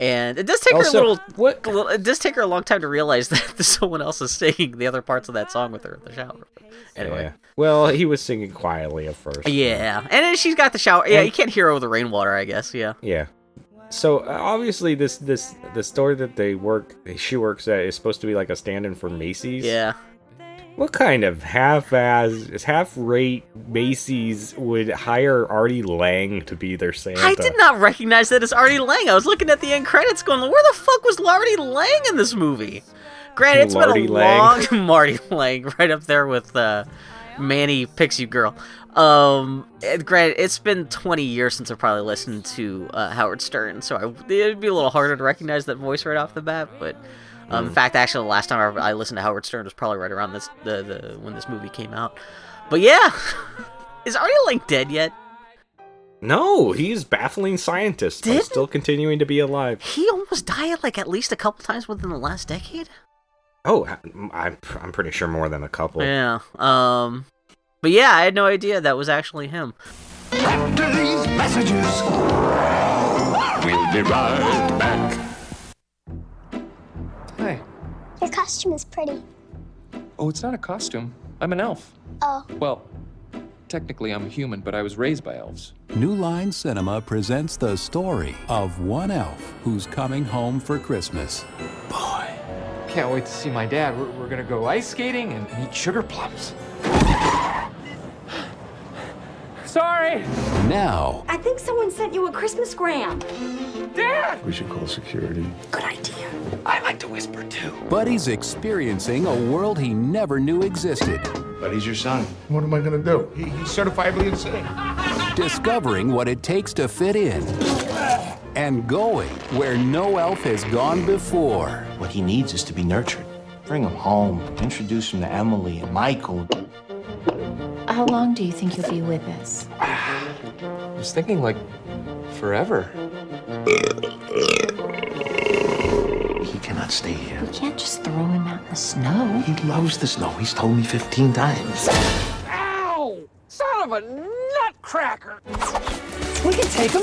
And it does take also, her a little. What? It does take her a long time to realize that someone else is singing the other parts of that song with her in the shower. Anyway, yeah. Well, he was singing quietly at first. Yeah, and then she's got the shower. Yeah, and, you can't hear over the rainwater, I guess. Yeah. Yeah. So obviously, this this the store that they work, she works at, is supposed to be like a stand-in for Macy's. Yeah. What kind of half-ass, half-rate Macy's would hire Artie Lang to be their Santa? I did not recognize that as Artie Lang. I was looking at the end credits going, where the fuck was Artie Lang in this movie? Granted, it's Lardy been a Lang. long... Marty Lang, right up there with uh, Manny Pixie Girl. Um, granted, it's been twenty years since I probably listened to uh, Howard Stern, so I, it'd be a little harder to recognize that voice right off the bat, but... Um, in fact, actually, the last time I, I listened to Howard Stern was probably right around this the, the when this movie came out. But yeah, is Artie Lang dead yet? No, he's baffling scientists, Didn't... but still continuing to be alive. He almost died like at least a couple times within the last decade. Oh, I, I'm I'm pretty sure more than a couple. Yeah. Um. But yeah, I had no idea that was actually him. After these messages, we'll be right back. Hi. Your costume is pretty. Oh, it's not a costume. I'm an elf. Oh. Well, technically I'm a human, but I was raised by elves. New Line Cinema presents the story of one elf who's coming home for Christmas. Boy. Can't wait to see my dad. We're, we're gonna go ice skating and eat sugar plums. Sorry. Now. I think someone sent you a Christmas gram. Dad! We should call security. Good idea. I like to whisper, too. Buddy's experiencing a world he never knew existed. Buddy's your son. What am I going to do? He, he's certifiably insane. Discovering what it takes to fit in and going where no elf has gone before. What he needs is to be nurtured. Bring him home. Introduce him to Emily and Michael. How long do you think you'll be with us? I was thinking, like, forever. He cannot stay here. We can't just throw him out in the snow. He loves the snow. He's told me fifteen times. Ow! Son of a nutcracker! We can take him.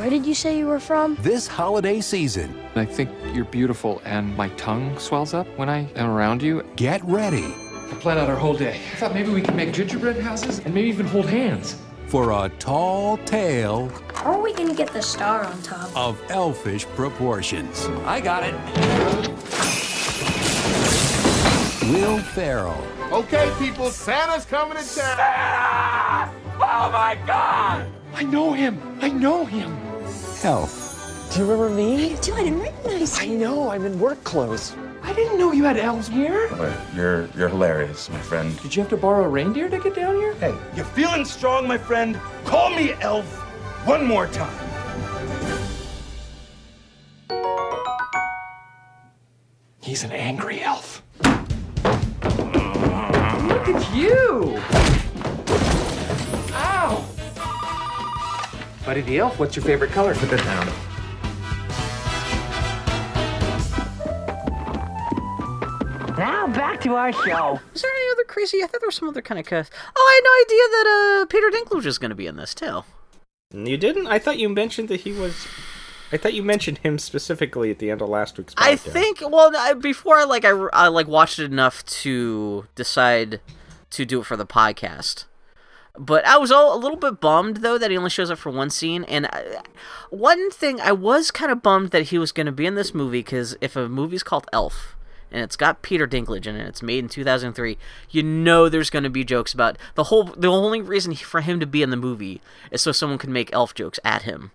Where did you say you were from? This holiday season. I think you're beautiful and my tongue swells up when I am around you. Get ready. I plan out our whole day. I thought maybe we could make gingerbread houses and maybe even hold hands. For a tall tale. How are we gonna get the star on top? Of elfish proportions. I got it. Will Ferrell. Okay, people, Santa's coming to town. Santa! Oh my God! I know him, I know him. Elf. Do you remember me? I do, I didn't recognize you. I know, I'm in work clothes. I didn't know you had elves here. But you're you're hilarious, my friend. Did you have to borrow a reindeer to get down here? Hey, you're feeling strong, my friend. Call me Elf one more time. He's an angry elf. Look at you! Ow! Buddy the Elf, what's your favorite color for the town? Now back to our show. Is there any other crazy? I thought there was some other kind of cast. Oh, I had no idea that uh, Peter Dinklage was going to be in this too. You didn't? I thought you mentioned that he was. I thought you mentioned him specifically at the end of last week's podcast. I think. Well, I, before like I, I like watched it enough to decide to do it for the podcast. But I was all a little bit bummed, though, that he only shows up for one scene. And I, one thing, I was kind of bummed that he was going to be in this movie, because if a movie's called Elf, and it's got Peter Dinklage in it, and it's made in two thousand three, you know there's going to be jokes about... The whole, the only reason for him to be in the movie is so someone can make elf jokes at him.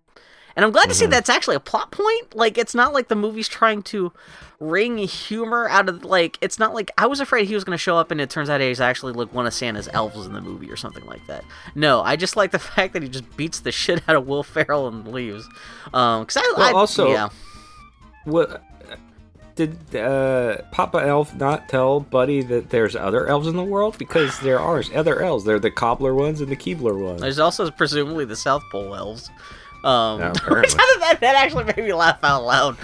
And I'm glad mm-hmm. to see that's actually a plot point. Like, it's not like the movie's trying to wring humor out of, like, it's not like, I was afraid he was going to show up and it turns out he's actually, like, one of Santa's elves in the movie or something like that. No, I just like the fact that he just beats the shit out of Will Ferrell and leaves. Um, cause I, well, I also, yeah. Well, did uh, Papa Elf not tell Buddy that there's other elves in the world? Because there are other elves. They're the cobbler ones and the Keebler ones. There's also presumably the South Pole elves. Um, no, that, that actually made me laugh out loud.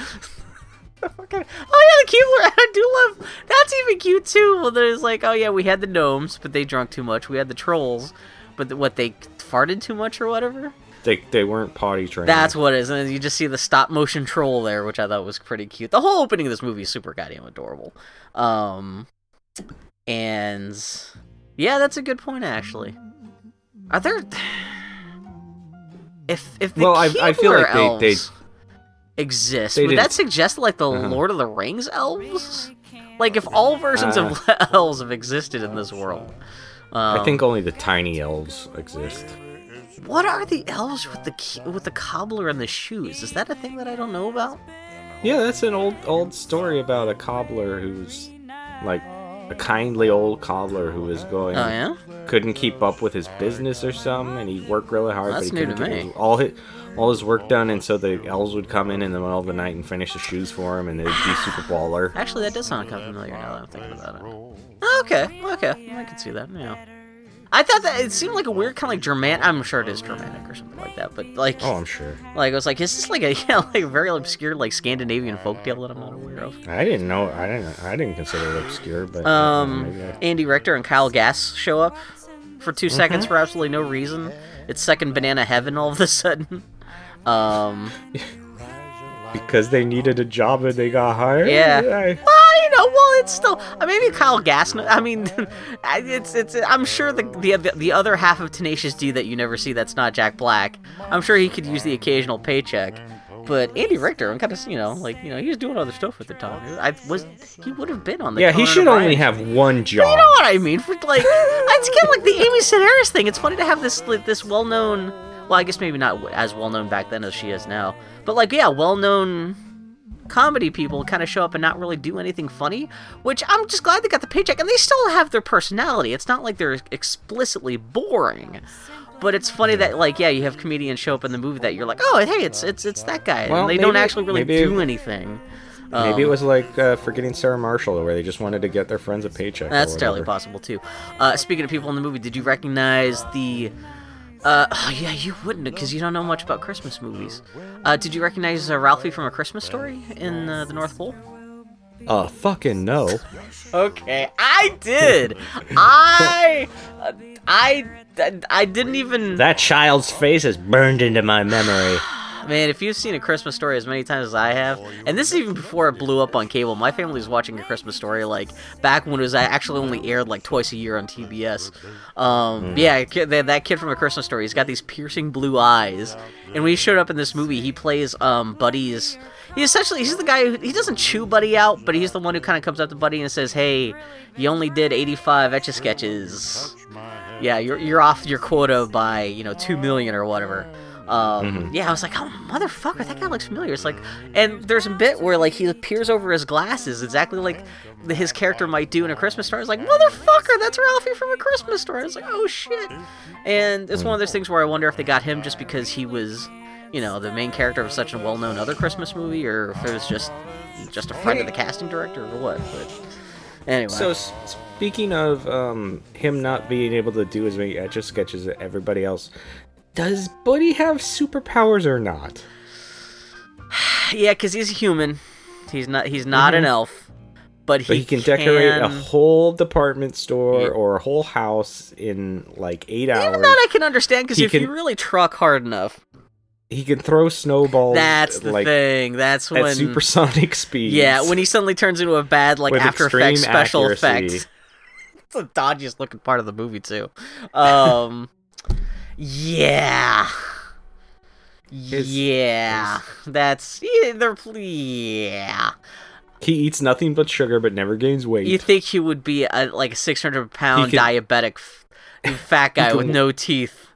Oh yeah, the Keebler, I do love, that's even cute too. Well, there's like, oh yeah, we had the gnomes, but they drunk too much. We had the trolls, but the, what, they farted too much or whatever? They they weren't potty trained. That's what it is, and you just see the stop motion troll there, which I thought was pretty cute. The whole opening of this movie is super goddamn adorable. Um, and yeah, that's a good point actually. Are there... If if the well, I, I feel like elves they, they, exist, they would didn't. That suggest like the uh-huh. Lord of the Rings elves? Like if all versions uh, of elves have existed in this world, um, I think only the tiny elves exist. What are the elves with the with the cobbler and the shoes? Is that a thing that I don't know about? Yeah, that's an old old story about a cobbler who's like a kindly old cobbler who was going... Oh, yeah? Couldn't keep up with his business or something, and he worked really hard, well, but he couldn't get his, all, his, all his work done, and so the elves would come in in the middle of the night and finish the shoes for him, and they'd be super baller. Actually, that does sound kind of familiar now that I'm thinking about it. Oh, okay, okay, I can see that, yeah. I thought that it seemed like a weird kind of like German. I'm sure it is Germanic or something like that, but like... Oh, I'm sure. Like, I was like, is this like a yeah, like very obscure like Scandinavian folktale that I'm not aware of? I didn't know. I didn't. I didn't consider it obscure, but um, maybe I... Andy Richter and Kyle Gass show up for two mm-hmm. seconds for absolutely no reason. It's second banana heaven all of a sudden. Um, because they needed a job and they got hired. Yeah. I... Well, you know, well, it's still uh, maybe Kyle Gass. I mean, it's it's. I'm sure the, the the other half of Tenacious D that you never see that's not Jack Black, I'm sure he could use the occasional paycheck. But Andy Richter, I'm kind of, you know, like, you know, he was doing other stuff at the time. I was, he would have been on the... Yeah, Conan he should O'Brien only have one job. But you know what I mean? For like, it's kind of like the Amy Sedaris thing. It's funny to have this like, this well-known, well, I guess maybe not as well-known back then as she is now. But like, yeah, well-known comedy people kind of show up and not really do anything funny, which I'm just glad they got the paycheck, and they still have their personality. It's not like they're explicitly boring, but it's funny that, like, yeah, you have comedians show up in the movie that you're like, oh, hey, it's it's it's that guy, well, and they maybe, don't actually really maybe, do anything. Maybe um, it was like uh, Forgetting Sarah Marshall, where they just wanted to get their friends a paycheck. That's entirely possible, too. Uh, speaking of people in the movie, did you recognize the... Uh, oh, yeah, you wouldn't, because you don't know much about Christmas movies. Uh, did you recognize uh, Ralphie from A Christmas Story in uh, the North Pole? Uh, fucking no. Okay, I did. I, uh, I, I didn't even... That child's face is burned into my memory. Man, if you've seen A Christmas Story as many times as I have, and this is even before it blew up on cable, my family was watching A Christmas Story, like, back when it was actually only aired, like, twice a year on T B S. Um, mm. Yeah, that kid from A Christmas Story, he's got these piercing blue eyes, and when he showed up in this movie, he plays, um, Buddy's... He essentially, he's the guy who, he doesn't chew Buddy out, but he's the one who kind of comes up to Buddy and says, hey, you only did eighty-five Etch-a-Sketches. Yeah, you're, you're off your quota by, you know, two million or whatever. Um, mm-hmm. Yeah, I was like, oh, motherfucker, that guy looks familiar. It's like, and there's a bit where, like, he peers over his glasses, exactly like his character might do in A Christmas Story. I was like, motherfucker, that's Ralphie from A Christmas Story. I was like, oh, shit. And it's one of those things where I wonder if they got him just because he was, you know, the main character of such a well-known other Christmas movie, or if it was just just a friend of the casting director or what, but... Anyway. So, speaking of um, him not being able to do as many Etch-a-Sketches as everybody else... Does Buddy have superpowers or not? Yeah, because he's a human. He's not. He's not mm-hmm. an elf, but he, but he can, can decorate a whole department store yeah. or a whole house in like eight Even hours. Even that I can understand, because if can... you really truck hard enough. He can throw snowballs. That's the like, thing. That's when at supersonic speeds. Yeah, when he suddenly turns into a bad like With After Effects special accuracy. Effect. It's the dodgiest looking part of the movie too. Um. Yeah, his, yeah, his... that's, yeah, they're, yeah. He eats nothing but sugar, but never gains weight. You think he would be a, like a six hundred pound can... diabetic f- fat guy can... with no teeth.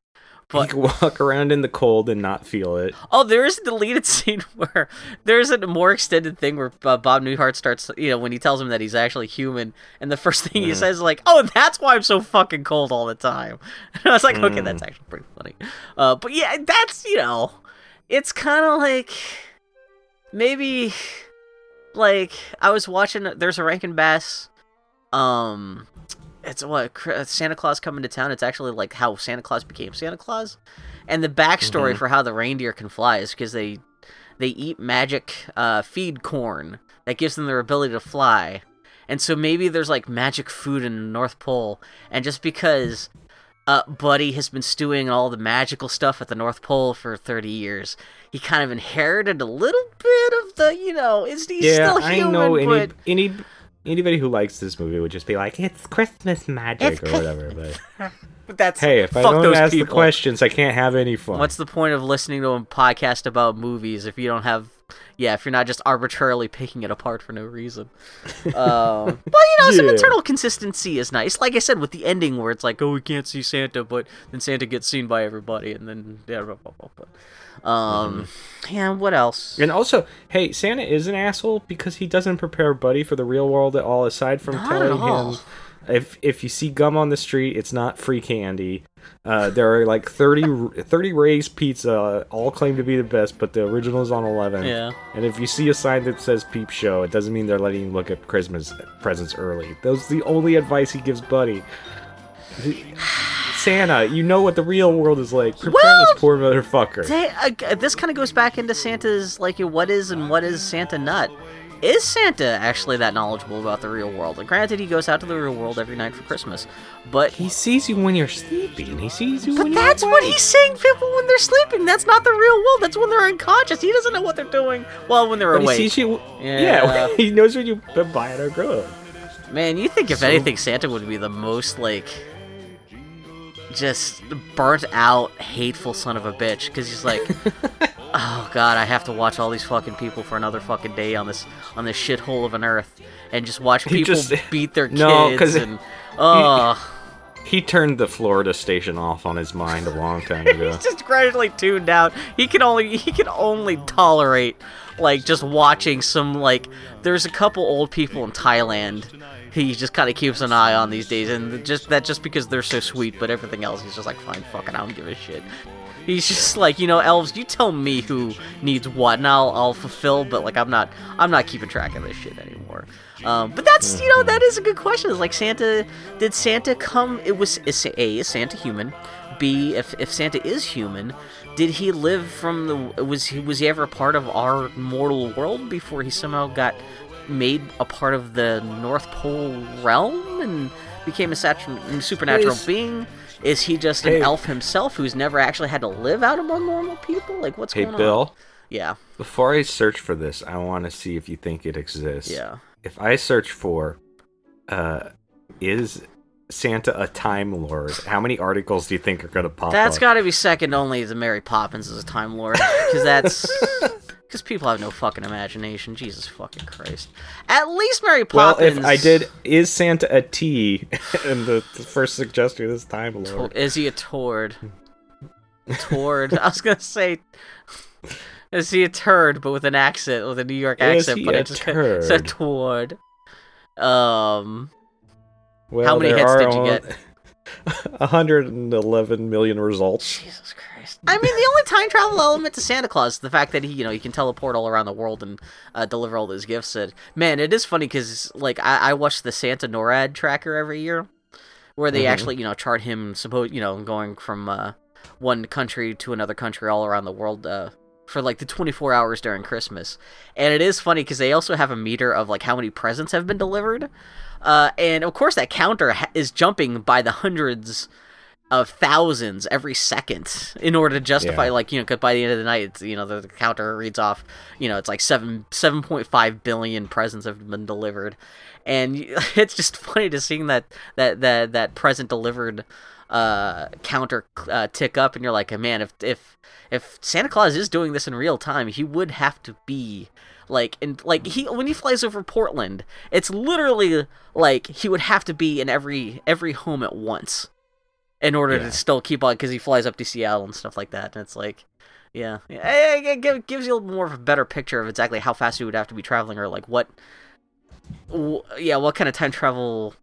But... He can walk around in the cold and not feel it. Oh, there is a deleted scene where there's a more extended thing where uh, Bob Newhart starts, you know, when he tells him that he's actually human, and the first thing mm. he says is like, oh, that's why I'm so fucking cold all the time. And I was like, mm. okay, that's actually pretty funny. Uh, but yeah, that's, you know, it's kind of like, maybe, like, I was watching, there's a Rankin-Bass, um... It's what Santa Claus Coming to Town. It's actually like how Santa Claus became Santa Claus, and the backstory mm-hmm. for how the reindeer can fly is because they they eat magic uh, feed corn that gives them their ability to fly, and so maybe there's like magic food in the North Pole, and just because uh, Buddy has been stewing all the magical stuff at the North Pole for thirty years, he kind of inherited a little bit of the you know is he yeah, still human? I know any, but... any... Anybody who likes this movie would just be like, it's Christmas magic it's or whatever. But, but that's, hey, if I don't ask people. the questions, I can't have any fun. What's the point of listening to a podcast about movies if you don't have, yeah, if you're not just arbitrarily picking it apart for no reason? um, but, you know, some yeah. internal consistency is nice. Like I said, with the ending where it's like, oh, we can't see Santa, but then Santa gets seen by everybody, and then, yeah, blah, blah, blah, blah. Um, mm-hmm. yeah, what else? And also, hey, Santa is an asshole because he doesn't prepare Buddy for the real world at all, aside from not telling him if if you see gum on the street, it's not free candy. Uh, there are like thirty, thirty Ray's Pizza, all claim to be the best, but the original is on eleven. Yeah. And if you see a sign that says Peep Show, it doesn't mean they're letting you look at Christmas presents early. That's the only advice he gives Buddy. Santa, you know what the real world is like. Prepare well, this poor motherfucker. They, uh, this kind of goes back into Santa's, like, what is and what is Santa not. Is Santa actually that knowledgeable about the real world? And granted, he goes out to the real world every night for Christmas, but... He sees you when you're sleeping. He sees you when you're But that's awake. What he's saying, people, when they're sleeping. That's not the real world. That's when they're unconscious. He doesn't know what they're doing well when they're but awake. He sees you... Yeah. yeah he knows when you've been buying or growing. Man, you think, if so... anything, Santa would be the most, like... just burnt out, hateful son of a bitch, because he's like, oh god, I have to watch all these fucking people for another fucking day on this on this shithole of an earth, and just watch people just, beat their no, kids and it, oh. He turned the Florida station off on his mind a long time ago. He's just gradually tuned out. He can only he can only tolerate like just watching some like. There's a couple old people in Thailand. He just kind of keeps an eye on these days, and just that just because they're so sweet, but everything else he's just like, fine, fucking, I don't give a shit. He's just like, you know, elves, you tell me who needs what, and I'll, I'll fulfill, but, like, I'm not I'm not keeping track of this shit anymore. Um, but that's, you know, that is a good question. It's like, Santa, did Santa come, it was, is, A, is Santa human? B, if, if Santa is human, did he live from the, was he, was he ever a part of our mortal world before he somehow got made a part of the North Pole realm and became a satu- supernatural Please. being? Is he just hey. an elf himself who's never actually had to live out among normal people? Like, what's hey, going on? Hey, Bill. Yeah. Before I search for this, I want to see if you think it exists. Yeah. If I search for, uh, is Santa a Time Lord, how many articles do you think are going to pop that's up? That's got to be second only to Mary Poppins as a Time Lord. Because that's... Because people have no fucking imagination. Jesus fucking Christ. At least Mary Poppins... Well, if I did, is Santa a T? And the, the first suggestion is Time Lord. Is he a Tord? Tord. I was going to say... Is he a turd, but with an accent, with a New York accent? Is he but a it's, turd? It's a Tord. Um, well, how many hits did you on... get? one hundred eleven million results. Jesus Christ. I mean, the only time travel element to Santa Claus is the fact that he, you know, he can teleport all around the world and uh, deliver all those gifts. And man, it is funny because, like, I-, I watch the Santa NORAD tracker every year, where they mm-hmm. actually, you know, chart him, supposed, you know, going from uh, one country to another country all around the world. Uh, for, like, the twenty-four hours during Christmas. And it is funny, because they also have a meter of, like, how many presents have been delivered. Uh, and, of course, that counter ha- is jumping by the hundreds of thousands every second in order to justify, yeah. like, you know, because by the end of the night, it's, you know, the, the counter reads off, you know, it's like seven point five billion presents have been delivered. And it's just funny to seeing that, that, that, that present delivered uh, counter uh, tick up, and you're like, man, if if if Santa Claus is doing this in real time, he would have to be like, in like he when he flies over Portland, it's literally like he would have to be in every every home at once in order yeah. to still keep on, because he flies up to Seattle and stuff like that, and it's like, yeah, it, it gives you a little more of a better picture of exactly how fast he would have to be traveling, or like what, w- yeah, what kind of time travel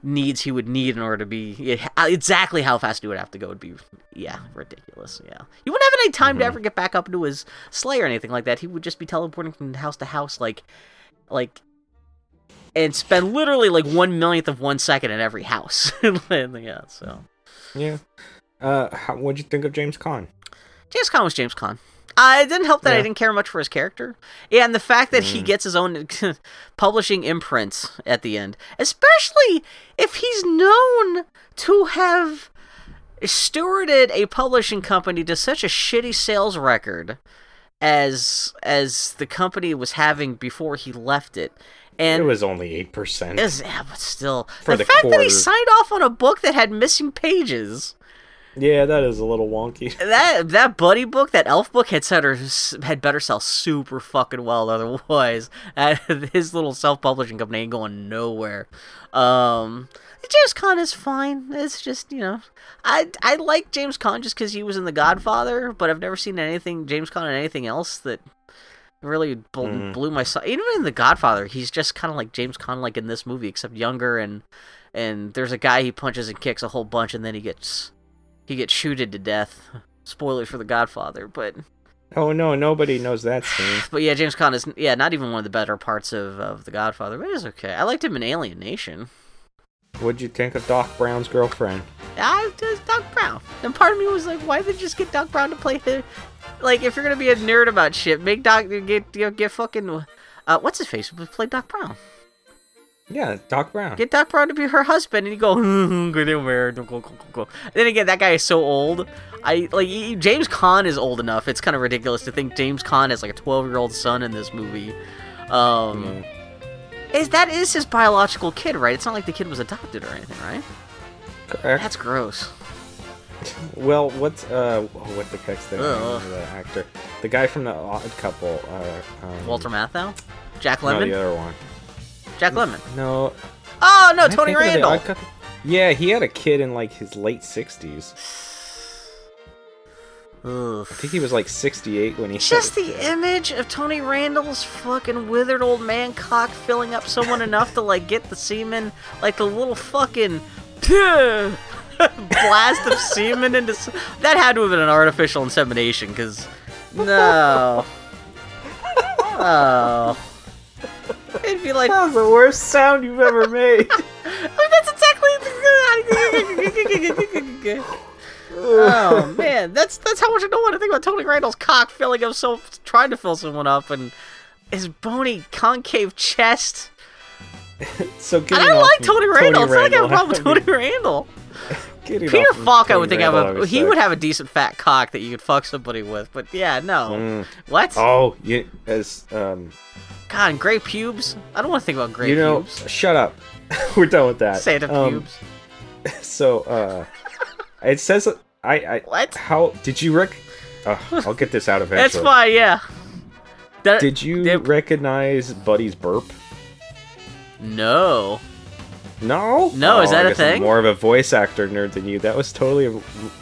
needs he would need in order to be exactly how fast he would have to go would be yeah ridiculous. Yeah, he wouldn't have any time mm-hmm. to ever get back up into his sleigh or anything like that. He would just be teleporting from house to house, like like and spend literally like one millionth of one second in every house. yeah so yeah uh how, what'd you think of James Caan? James Caan was James Caan. Uh, it didn't help that yeah. I didn't care much for his character. Yeah, and the fact that mm. he gets his own publishing imprint at the end, especially if he's known to have stewarded a publishing company to such a shitty sales record as as the company was having before he left it. And it was only eight percent. Is, yeah, but still. For the, the fact quarter. that he signed off on a book that had missing pages... Yeah, that is a little wonky. That that buddy book, that elf book, had said had better sell super fucking well. Otherwise, uh, his little self-publishing company ain't going nowhere. Um, James Caan is fine. It's just, you know, I I like James Caan just because he was in The Godfather, but I've never seen anything James Caan in anything else that really bl- mm. blew my side. Even in The Godfather, he's just kind of like James Caan, like in this movie, except younger, and and there's a guy he punches and kicks a whole bunch, and then he gets. He gets shooted to death. Spoilers for The Godfather, but... Oh, no, nobody knows that scene. But yeah, James Caan is yeah not even one of the better parts of, of The Godfather, but it's okay. I liked him in Alien Nation. What'd you think of Doc Brown's girlfriend? I just Doc Brown. And part of me was like, why did they just get Doc Brown to play him? Like, if you're gonna be a nerd about shit, make Doc... Get, you know, get fucking... Uh, what's his face? Play Doc Brown. Yeah, Doc Brown. Get Doc Brown to be her husband, and you go, go. Then again, that guy is so old. I like he, James Caan is old enough. It's kind of ridiculous to think James Caan has like a twelve-year-old son in this movie. Um, mm. is that is his biological kid, right? It's not like the kid was adopted or anything, right? Correct. That's gross. Well, what's uh, what the heck's the name of the actor? The guy from The Odd Couple. Uh, um, Walter Matthau, Jack Lemmon. No, the other one. Jack Lemmon. No. Oh, no, Tony Randall. Yeah, he had a kid in like his late sixties. I think he was like sixty-eight when he just the kid. Image of Tony Randall's fucking withered old man cock filling up someone enough to like get the semen, like the little fucking blast of semen into some... that had to have been an artificial insemination, because no oh it'd be like, that was the worst sound you've ever made. I mean, that's exactly oh man, that's that's how much I don't want to think about Tony Randall's cock filling up, so trying to fill someone up, and his bony concave chest. So and I like Tony Randall. It's not like I have a problem with Tony Randall. Peter Falk, I would think I would. He would have a decent fat cock that you could fuck somebody with, but yeah, no. Mm. What? Oh, yeah, as um. God, and gray pubes. I don't want to think about gray. You know, pubes. Shut up. We're done with that. Santa um, pubes. So, uh, it says. I, I what? How did you rec? Uh, I'll get this out eventually. That's why, yeah. That, did you that... recognize Buddy's burp? No. No. No, oh, is that I a thing? I'm more of a voice actor nerd than you. That was totally a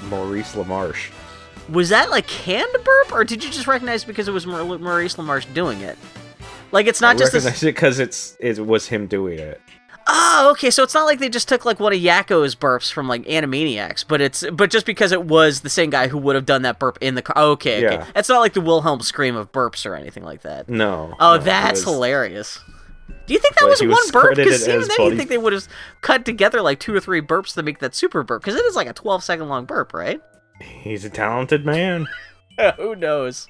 Maurice LaMarche. Was that like canned burp, or did you just recognize it because it was Maurice LaMarche doing it? Like it's not I just recognize this... it because it's it was him doing it. Oh, okay, so it's not like they just took, like, one of Yakko's burps from, like, Animaniacs, but it's but just because it was the same guy who would have done that burp in the car. Oh, okay, yeah. okay. It's not like the Wilhelm scream of burps or anything like that. No. Oh, no, that's was... hilarious. Do you think that but was one was burp? Because even then, you think they would have cut together, like, two or three burps to make that super burp, because it is, like, a twelve-second long burp, right? He's a talented man. Who knows?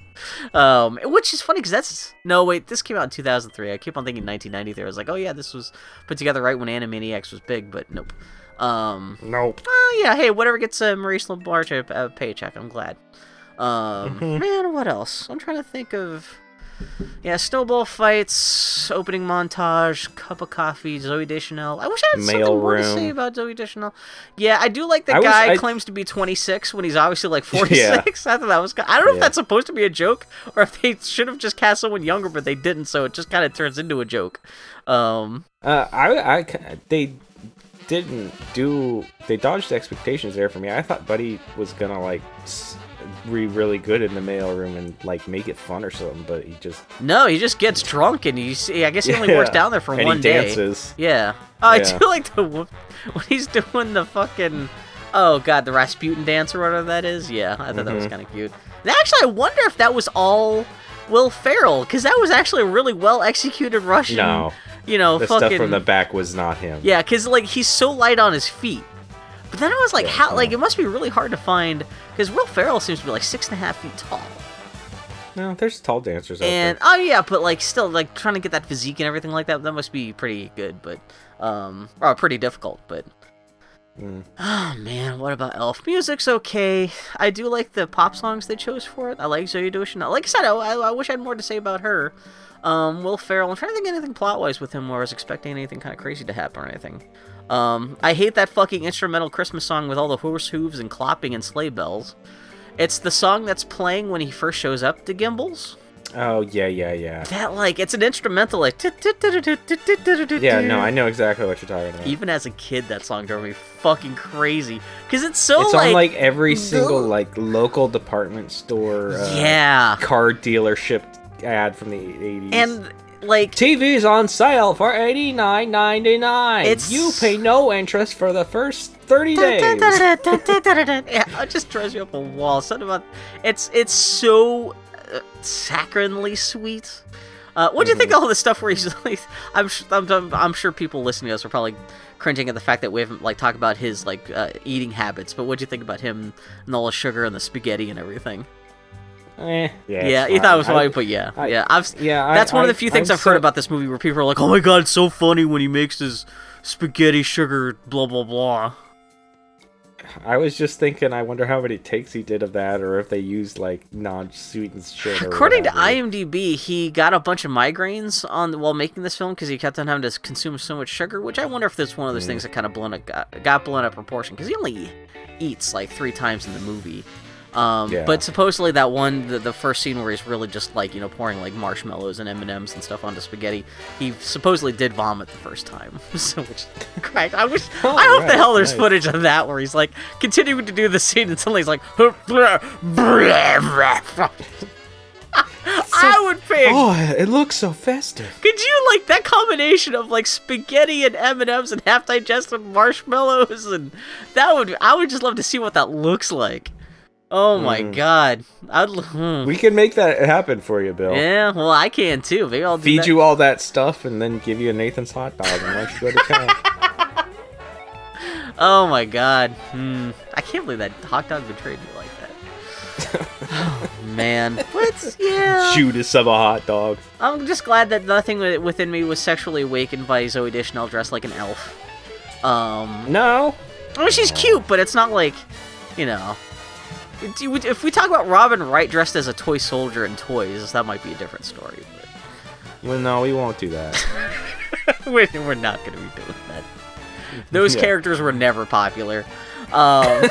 Um, which is funny because that's... No, wait, this came out in two thousand three. I keep on thinking nineteen ninety-three. I was like, oh, yeah, this was put together right when Animaniacs was big, but nope. Um, nope. Oh, uh, yeah, hey, whatever gets uh, Maurice LaMarche a, a paycheck, I'm glad. Um, mm-hmm. Man, what else? I'm trying to think of... Yeah, snowball fights, opening montage, cup of coffee, Zooey Deschanel. I wish I had Mail something more room. to say about Zooey Deschanel. Yeah, I do like that I guy was, I... claims to be twenty-six when he's obviously like forty-six. Yeah. I thought that was. I don't know yeah. if that's supposed to be a joke or if they should have just cast someone younger, but they didn't, so it just kind of turns into a joke. Um, uh, I, I, they didn't do. They dodged expectations there for me. I thought Buddy was gonna like. Be really good in the mailroom and like make it fun or something, but he just no, he just gets drunk and he's I guess he only yeah. works down there for and one he dances. day. Yeah, oh, yeah. I do like the when he's doing the fucking oh god the Rasputin dance or whatever that is. Yeah, I thought mm-hmm. that was kind of cute. And actually, I wonder if that was all Will Ferrell because that was actually a really well executed Russian. No, you know, the fucking, stuff from the back was not him. Yeah, because like he's so light on his feet. But then I was like, yeah, how? Like, it must be really hard to find, because Will Ferrell seems to be like six and a half feet tall. No, there's tall dancers out and, there. And, oh yeah, but like, still, like, trying to get that physique and everything like that, that must be pretty good, but, um, or pretty difficult, but. Mm. Oh man, what about Elf? Music's okay. I do like the pop songs they chose for it. I like Zooey Deschanel. Like I said, I, I wish I had more to say about her. Um, Will Ferrell, I'm trying to think of anything plot-wise with him where I was expecting anything kind of crazy to happen or anything. Um, I hate that fucking instrumental Christmas song with all the horse hooves and clopping and sleigh bells. It's the song that's playing when he first shows up to Gimbels. Oh, yeah, yeah, yeah. That, like, it's an instrumental, like... Yeah, no, I know exactly what you're talking about. Even as a kid, that song drove me fucking crazy. Because it's so, like... It's on, like, every single, like, local department store... Uh, yeah. Car dealership ad from the eighties. And... Like T V's on sale for eighty-nine ninety-nine. It's you pay no interest for the first thirty days. Yeah, it just drives me up a wall. Something about it's it's so uh, saccharinely sweet. Uh, what do you mm. think of all this stuff? Where he's like, I'm, I'm I'm sure people listening to us are probably cringing at the fact that we haven't like talked about his like uh, eating habits. But what do you think about him and all the sugar and the spaghetti and everything? Eh, yeah, yeah you thought it was funny, I, but yeah, I, yeah, I've, yeah. I, that's one I, of the few things I'm I've so... heard about this movie where people are like, "Oh my god, it's so funny when he makes his spaghetti sugar blah blah blah." I was just thinking, I wonder how many takes he did of that, or if they used like non-sweetened shit. Or According whatever. to IMDb, he got a bunch of migraines on while making this film because he kept on having to consume so much sugar. Which I wonder if that's one of those mm. things that kind of blown up, got, got blown up proportion because he only eats like three times in the movie. Um, yeah. But supposedly that one, the, the first scene where he's really just like, you know, pouring like marshmallows and M and M's and stuff onto spaghetti, he supposedly did vomit the first time. So, which, crack, I wish, oh, I hope right, the hell there's right. footage of that where he's like continuing to do the scene and suddenly he's like, So, I would pick. Oh, it looks so festive. Could you like that combination of like spaghetti and M and M's and half digested marshmallows, and that would I would just love to see what that looks like. Oh my mm. god. I'd mm. We can make that happen for you, Bill. Yeah, well, I can too. Maybe I'll do feed that. You all that stuff and then give you a Nathan's hot dog and let you go to town. Oh my god. Mm. I can't believe that hot dog betrayed me like that. Oh, man. But, yeah. Judas of a hot dog. I'm just glad that nothing within me was sexually awakened by Zooey Deschanel dressed like an elf. Um, no. I mean, she's cute, but it's not like, you know. If we talk about Robin Wright dressed as a toy soldier in Toys, that might be a different story. But... Well, no, we won't do that. we're, we're not going to be doing that. Those yeah. characters were never popular. Um...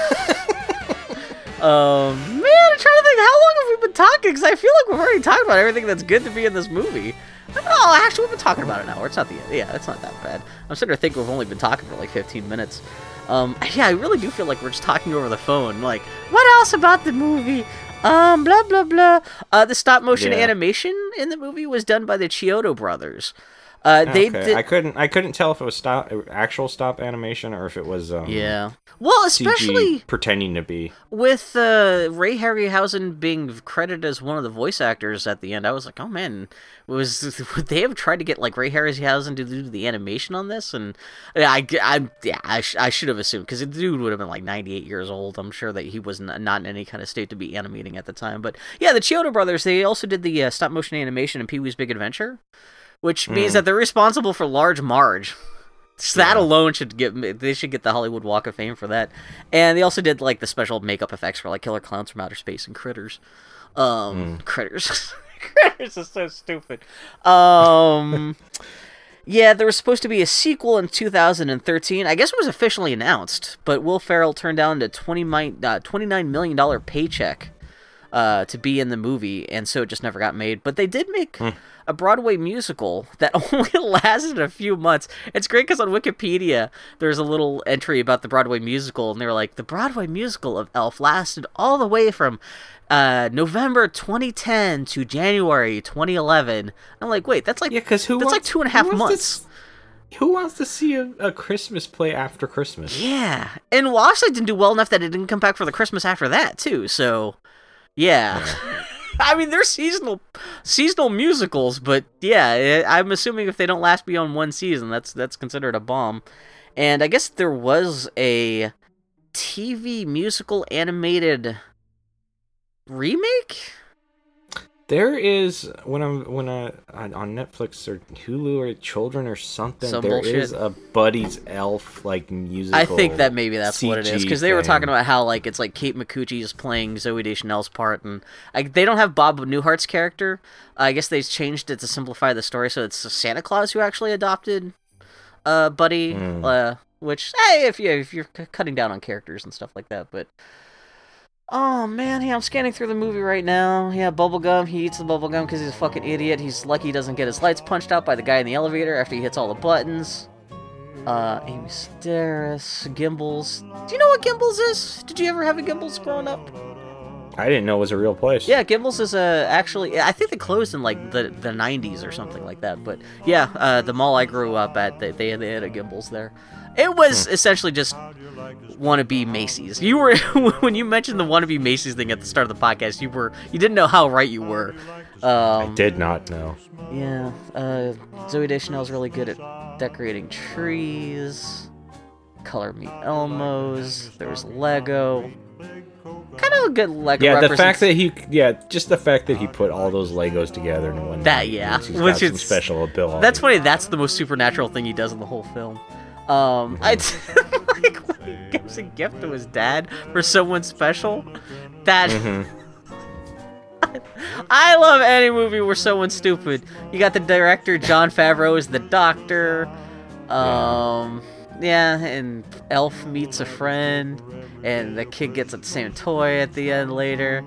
Um, man, I'm trying to think, how long have we been talking? Because I feel like we've already talked about everything that's good to be in this movie. Oh, actually, we've been talking about an hour. It's not the end. Yeah, it's not that bad. I'm starting to think we've only been talking for like fifteen minutes. Um, yeah, I really do feel like we're just talking over the phone. Like, what else about the movie? Um, blah, blah, blah. Uh, the stop motion yeah. animation in the movie was done by the Chiodo brothers. Uh, they okay. did... I couldn't. I couldn't tell if it was stop, actual stop animation, or if it was. Um, yeah. Well, especially C G pretending to be with uh, Ray Harryhausen being credited as one of the voice actors at the end. I was like, oh man, was would they have tried to get like Ray Harryhausen to do the animation on this? And I, I, yeah, I, sh- I should have assumed, because the dude would have been like ninety-eight years old. I'm sure that he was not in any kind of state to be animating at the time. But yeah, the Chiodo brothers. They also did the uh, stop motion animation in Pee Wee's Big Adventure. Which means mm. that they're responsible for Large Marge. So yeah. That alone should get they should get the Hollywood Walk of Fame for that. And they also did like the special makeup effects for like Killer Clowns from Outer Space and Critters. Um, mm. Critters, Critters is so stupid. Um, yeah, there was supposed to be a sequel in two thousand thirteen. I guess it was officially announced, but Will Ferrell turned down a twenty-nine million dollars paycheck. Uh, to be in the movie, and so it just never got made. But they did make mm. a Broadway musical that only lasted a few months. It's great because on Wikipedia, there's a little entry about the Broadway musical, and they were like, the Broadway musical of Elf lasted all the way from uh, November twenty ten to January twenty eleven. I'm like, wait, that's like yeah, cause who that's wants, like two and a half months. This? Who wants to see a, a Christmas play after Christmas? Yeah, and well, actually, it didn't do well enough that it didn't come back for the Christmas after that, too, so... Yeah, I mean they're seasonal, seasonal musicals, but yeah, I'm assuming if they don't last beyond one season, that's that's considered a bomb. And I guess there was a T V musical animated remake. There is when I'm when I on Netflix or Hulu or Children or something. Some there bullshit. Is a Buddy's Elf like musical. I think that maybe that's C G what it is because they were talking about how like it's like Kate McCucci is playing Zooey Deschanel's part, and like they don't have Bob Newhart's character. I guess they changed it to simplify the story, so it's Santa Claus who actually adopted uh, Buddy. Mm. Uh, which hey, if you if you're cutting down on characters and stuff like that, but. Oh, man, yeah, I'm scanning through the movie right now. Yeah, bubblegum. He eats the bubblegum because he's a fucking idiot. He's lucky he doesn't get his lights punched out by the guy in the elevator after he hits all the buttons. Uh, Amy Sedaris, Gimbels. Do you know what Gimbels is? Did you ever have a Gimbels growing up? I didn't know it was a real place. Yeah, Gimbels is a, actually, I think they closed in, like, the, the nineties or something like that. But, yeah, uh, the mall I grew up at, they, they, they had a Gimbels there. It was essentially just wannabe Macy's. You were when you mentioned the wannabe Macy's thing at the start of the podcast. You were you didn't know how right you were. Um, I did not know. Yeah, uh, Zooey Deschanel's really good at decorating trees. Color Me Elmo's. There was Lego. Kind of a good Lego. Yeah, the fact that he, yeah, just the fact that he put all those Legos together in one. That yeah, he's which is special ability. That's funny. That's the most supernatural thing he does in the whole film. Um, I t- like when he gives a gift to his dad for someone special. That mm-hmm. I love any movie where someone's stupid. You got the director Jon Favreau as the doctor. Um, Yeah, and Elf meets a friend, and the kid gets the same toy at the end later.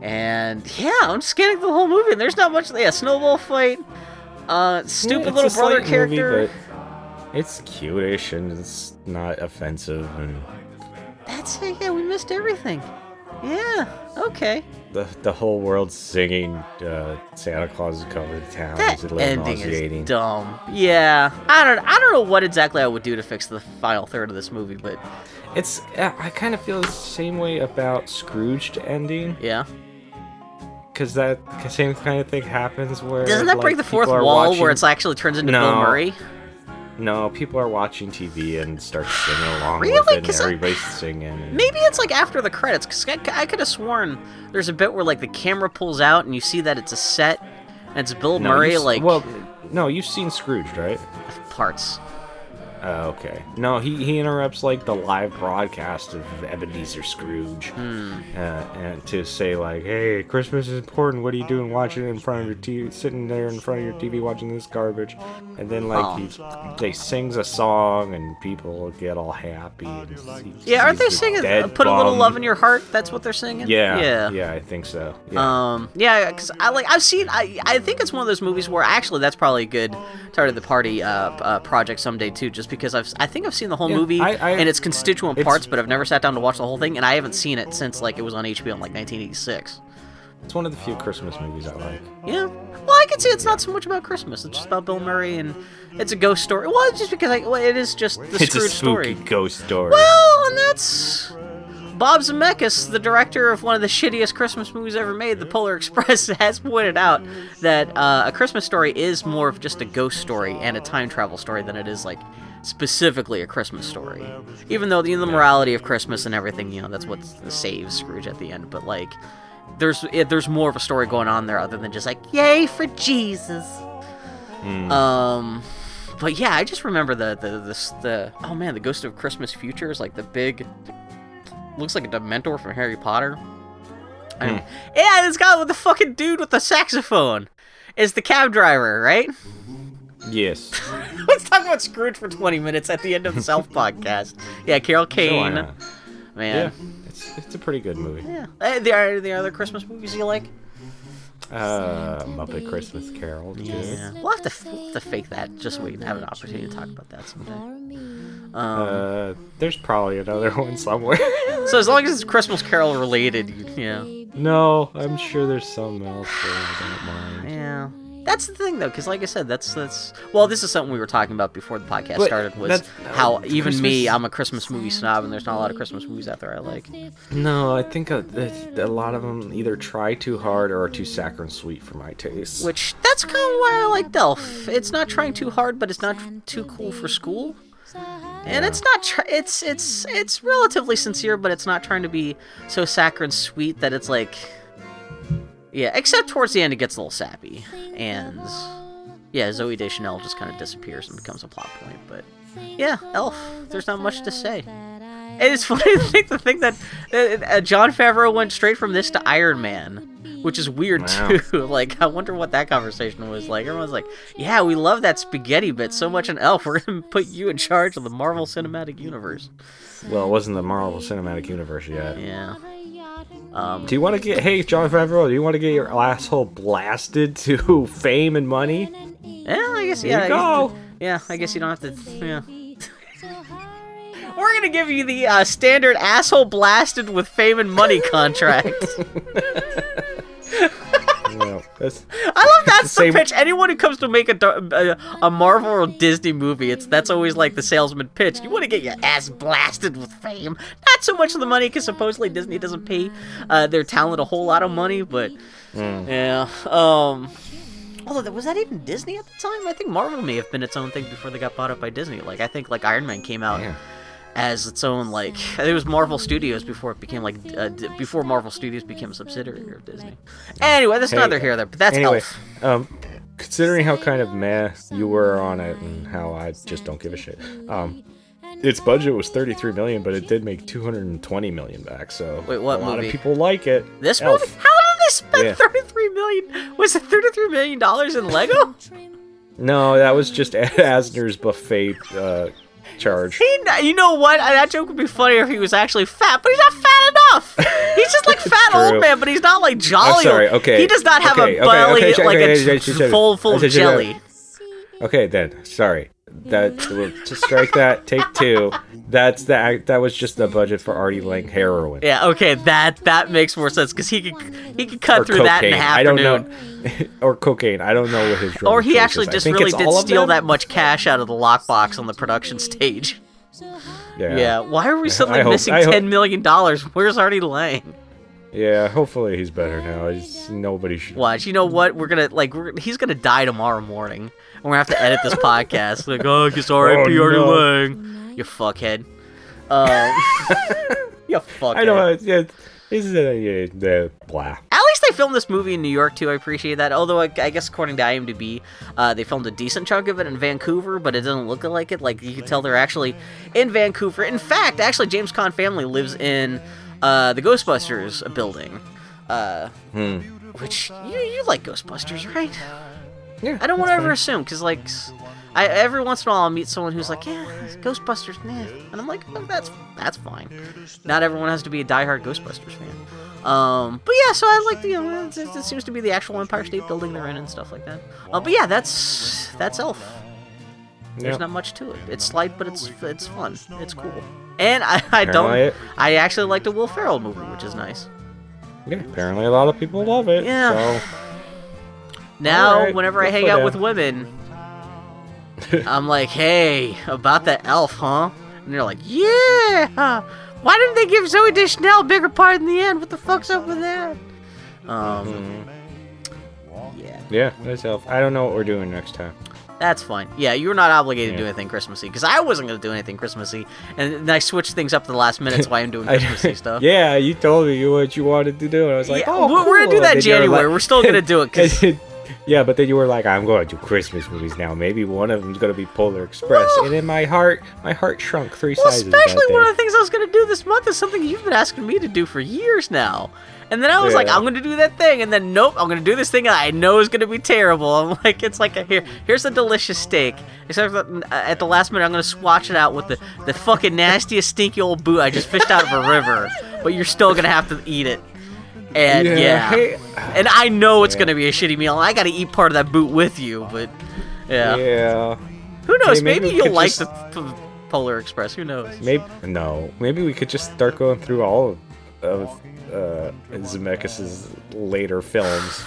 And yeah, I'm scanning the whole movie, and there's not much. Yeah, snowball fight, uh, stupid yeah, little brother character. Movie, it's cutish, and it's not offensive. And... That's it, yeah, we missed everything. Yeah, okay. The the whole world singing uh, Santa Claus is coming to town. That is ending nauseating. Is dumb. Yeah, I don't I don't know what exactly I would do to fix the final third of this movie, but it's I kind of feel the same way about Scrooged ending. Yeah, because that same kind of thing happens where doesn't that like, break the fourth wall watching... where it's actually turns into no. Bill Murray? No, people are watching T V and start singing along really? with it, and everybody's I, singing. And... Maybe it's like after the credits, because I, I could have sworn there's a bit where like the camera pulls out and you see that it's a set, and it's Bill no, Murray. Like, well, no, you've seen Scrooged, right? Parts. Uh, okay. No, he, he interrupts like the live broadcast of Ebenezer Scrooge, hmm. uh, and to say like, "Hey, Christmas is important. What are you doing? Watching it in front of your T V, sitting there in front of your T V, watching this garbage." And then like oh. he, they sings a song, and people get all happy. And he, yeah, aren't they singing? Put bum. a little love in your heart. That's what they're singing. Yeah, yeah, yeah I think so. Yeah. Um, yeah, because I like I've seen. I I think it's one of those movies where actually that's probably a good start of the party uh, uh project someday too. Just because I've, I think I've seen the whole yeah, movie I, I, and its constituent it's, parts, but I've never sat down to watch the whole thing, and I haven't seen it since like it was on H B O in like nineteen eighty-six. It's one of the few Christmas movies I like. Yeah, well, I can see it's not so much about Christmas; it's just about Bill Murray, and it's a ghost story. Well, it's just because I, well, it is just the it's Scrooge a spooky story. Ghost story. Well, and that's Bob Zemeckis, the director of one of the shittiest Christmas movies ever made, The Polar Express, has pointed out that uh, A Christmas Story is more of just a ghost story and a time travel story than it is like. Specifically a Christmas story, even though you know, the morality of Christmas and everything, you know, that's what saves Scrooge at the end. But like, there's it, there's more of a story going on there other than just like, yay for Jesus. Mm. Um, but yeah, I just remember the the, the the oh man, the Ghost of Christmas Future is like the big, looks like a Dementor from Harry Potter. Mm. I mean, yeah, it's got with the fucking dude with the saxophone. It's the cab driver, right? Yes. Let's talk about Scrooge for twenty minutes at the end of the Self podcast. Yeah, Carol Kane. So Man. Yeah, it's, it's a pretty good movie. Yeah. Are there, there other Christmas movies you like? Uh, Muppet Christmas Carol. Too. Yeah. We'll have to, f- to fake that just so we can have an opportunity to talk about that someday. Um, uh, there's probably another one somewhere. So as long as it's Christmas Carol related, yeah. No, I'm sure there's some else there I don't mind. Yeah. That's the thing, though, because like I said, that's that's. Well, this is something we were talking about before the podcast but started. Was how no, even Christmas. me, I'm a Christmas movie snob, and there's not a lot of Christmas movies out there I like. No, I think a, a lot of them either try too hard or are too saccharine sweet for my taste. Which that's kind of why I like Delph. It's not trying too hard, but it's not too cool for school. And yeah. it's not tr- it's it's it's relatively sincere, but it's not trying to be so saccharine sweet that it's like. Yeah, except towards the end it gets a little sappy, and yeah, Zooey Deschanel just kind of disappears and becomes a plot point, but yeah, Elf, there's not much to say. It is funny to think the thing that uh, Jon Favreau went straight from this to Iron Man, which is weird wow. too, like, I wonder what that conversation was like. Everyone's like, yeah, we love that spaghetti bit so much in Elf, we're going to put you in charge of the Marvel Cinematic Universe. Well, it wasn't the Marvel Cinematic Universe yet. Yeah. Um, do you want to get hey Jon Favreau? Do you want to get your asshole blasted to fame and money? Yeah, I guess yeah. Here you go. Guess, yeah, I guess you don't have to. Yeah. We're gonna give you the uh, standard asshole blasted with fame and money contract. Well, that's, I love that's the, the pitch. Anyone who comes to make a, a a Marvel or Disney movie, it's that's always like the salesman pitch. You want to get your ass blasted with fame, not so much of the money, because supposedly Disney doesn't pay uh, their talent a whole lot of money. But mm. yeah, um, although was that even Disney at the time? I think Marvel may have been its own thing before they got bought up by Disney. Like I think like Iron Man came out. Yeah. As its own, like, I think it was Marvel Studios before it became, like, uh, d- before Marvel Studios became a subsidiary of Disney. Anyway, that's hey, neither here nor there, but that's anyway, Elf. Um, considering how kind of meh you were on it and how I just don't give a shit, um, its budget was thirty-three million dollars, but it did make two hundred twenty million dollars back, so Wait, what a lot movie? of people like it. This Elf. movie? How did they spend yeah. thirty-three million dollars? Was it thirty-three million dollars in Lego? No, that was just Ed Asner's buffet, uh... charge. He, you know what? That joke would be funnier if he was actually fat, but he's not fat enough. He's just like fat true. Old man, but he's not like jolly. I'm sorry. Okay. He does not have okay. a belly okay. Okay. like okay. a okay. full full okay. of jelly. Okay, then. Sorry. That we'll just strike that. Take two. That's the that was just the budget for Artie Lang heroin. Yeah. Okay. That that makes more sense because he could he could cut or through cocaine. That in an afternoon. I don't know. Or cocaine. I don't know what his. Or he actually is. Just really did steal that much cash out of the lockbox on the production stage. Yeah. Yeah. Why are we suddenly hope, missing ten million dollars? Where's Artie Lang? Yeah, hopefully he's better now. He's, nobody should watch. You know what? We're gonna like we're, he's gonna die tomorrow morning, and we're gonna have to edit this podcast. Like, oh, I guess R I P Artie Lang. You fuckhead. Uh, you fuckhead. I know. It's, it's, it's, uh, yeah, yeah, blah. At least they filmed this movie in New York too. I appreciate that. Although I, I guess according to IMDb, uh, they filmed a decent chunk of it in Vancouver, but it doesn't look like it. Like you can tell they're actually in Vancouver. In fact, actually, James Caan family lives in. Uh, the Ghostbusters building, uh, hmm. which, you you like Ghostbusters, right? Yeah. I don't want to ever assume, because, like, I every once in a while I'll meet someone who's like, yeah, Ghostbusters, nah. And I'm like, oh, that's that's fine. Not everyone has to be a diehard Ghostbusters fan. Um, but yeah, so I like, you know, it, it seems to be the actual Empire State Building they're in and stuff like that. Uh, but yeah, that's, that's Elf. There's yep. not much to it. It's light, but it's it's fun. It's cool. And I, I don't... I actually like the Will Ferrell movie, which is nice. Yeah, apparently a lot of people love it. Yeah. So. Now, right, whenever I hang out down. With women, I'm like, hey, about that Elf, huh? And they're like, yeah! Why didn't they give Zooey Deschanel a bigger part in the end? What the fuck's up with that? Um, mm-hmm. Yeah. Yeah, that's Elf. I don't know what we're doing next time. That's fine. Yeah, you're not obligated yeah. to do anything Christmassy, because I wasn't going to do anything Christmassy, and, and I switched things up to the last minute, so I am doing Christmassy stuff. Yeah, you told me what you wanted to do, and I was like, yeah, oh, we're cool. going to do that in January. Like, we're still going to do it. Cause... yeah, but then you were like, I'm going to do Christmas movies now. Maybe one of them's going to be Polar Express. Well, and in my heart, my heart shrunk three well, sizes. Especially one of the things I was going to do this month is something you've been asking me to do for years now. And then I was yeah. like, I'm going to do that thing. And then, nope, I'm going to do this thing that I know is going to be terrible. I'm like, it's like, a, here, here's a delicious steak. Except that at the last minute, I'm going to swatch it out with the, the fucking nastiest, stinky old boot I just fished out of a river. But you're still going to have to eat it. And, yeah. yeah. Hey. And I know it's yeah. going to be a shitty meal. And I got to eat part of that boot with you. But, yeah. Yeah. Who knows? Hey, maybe, maybe you'll like just... the p- Polar Express. Who knows? Maybe No. Maybe we could just start going through all of of uh, Zemeckis' later films.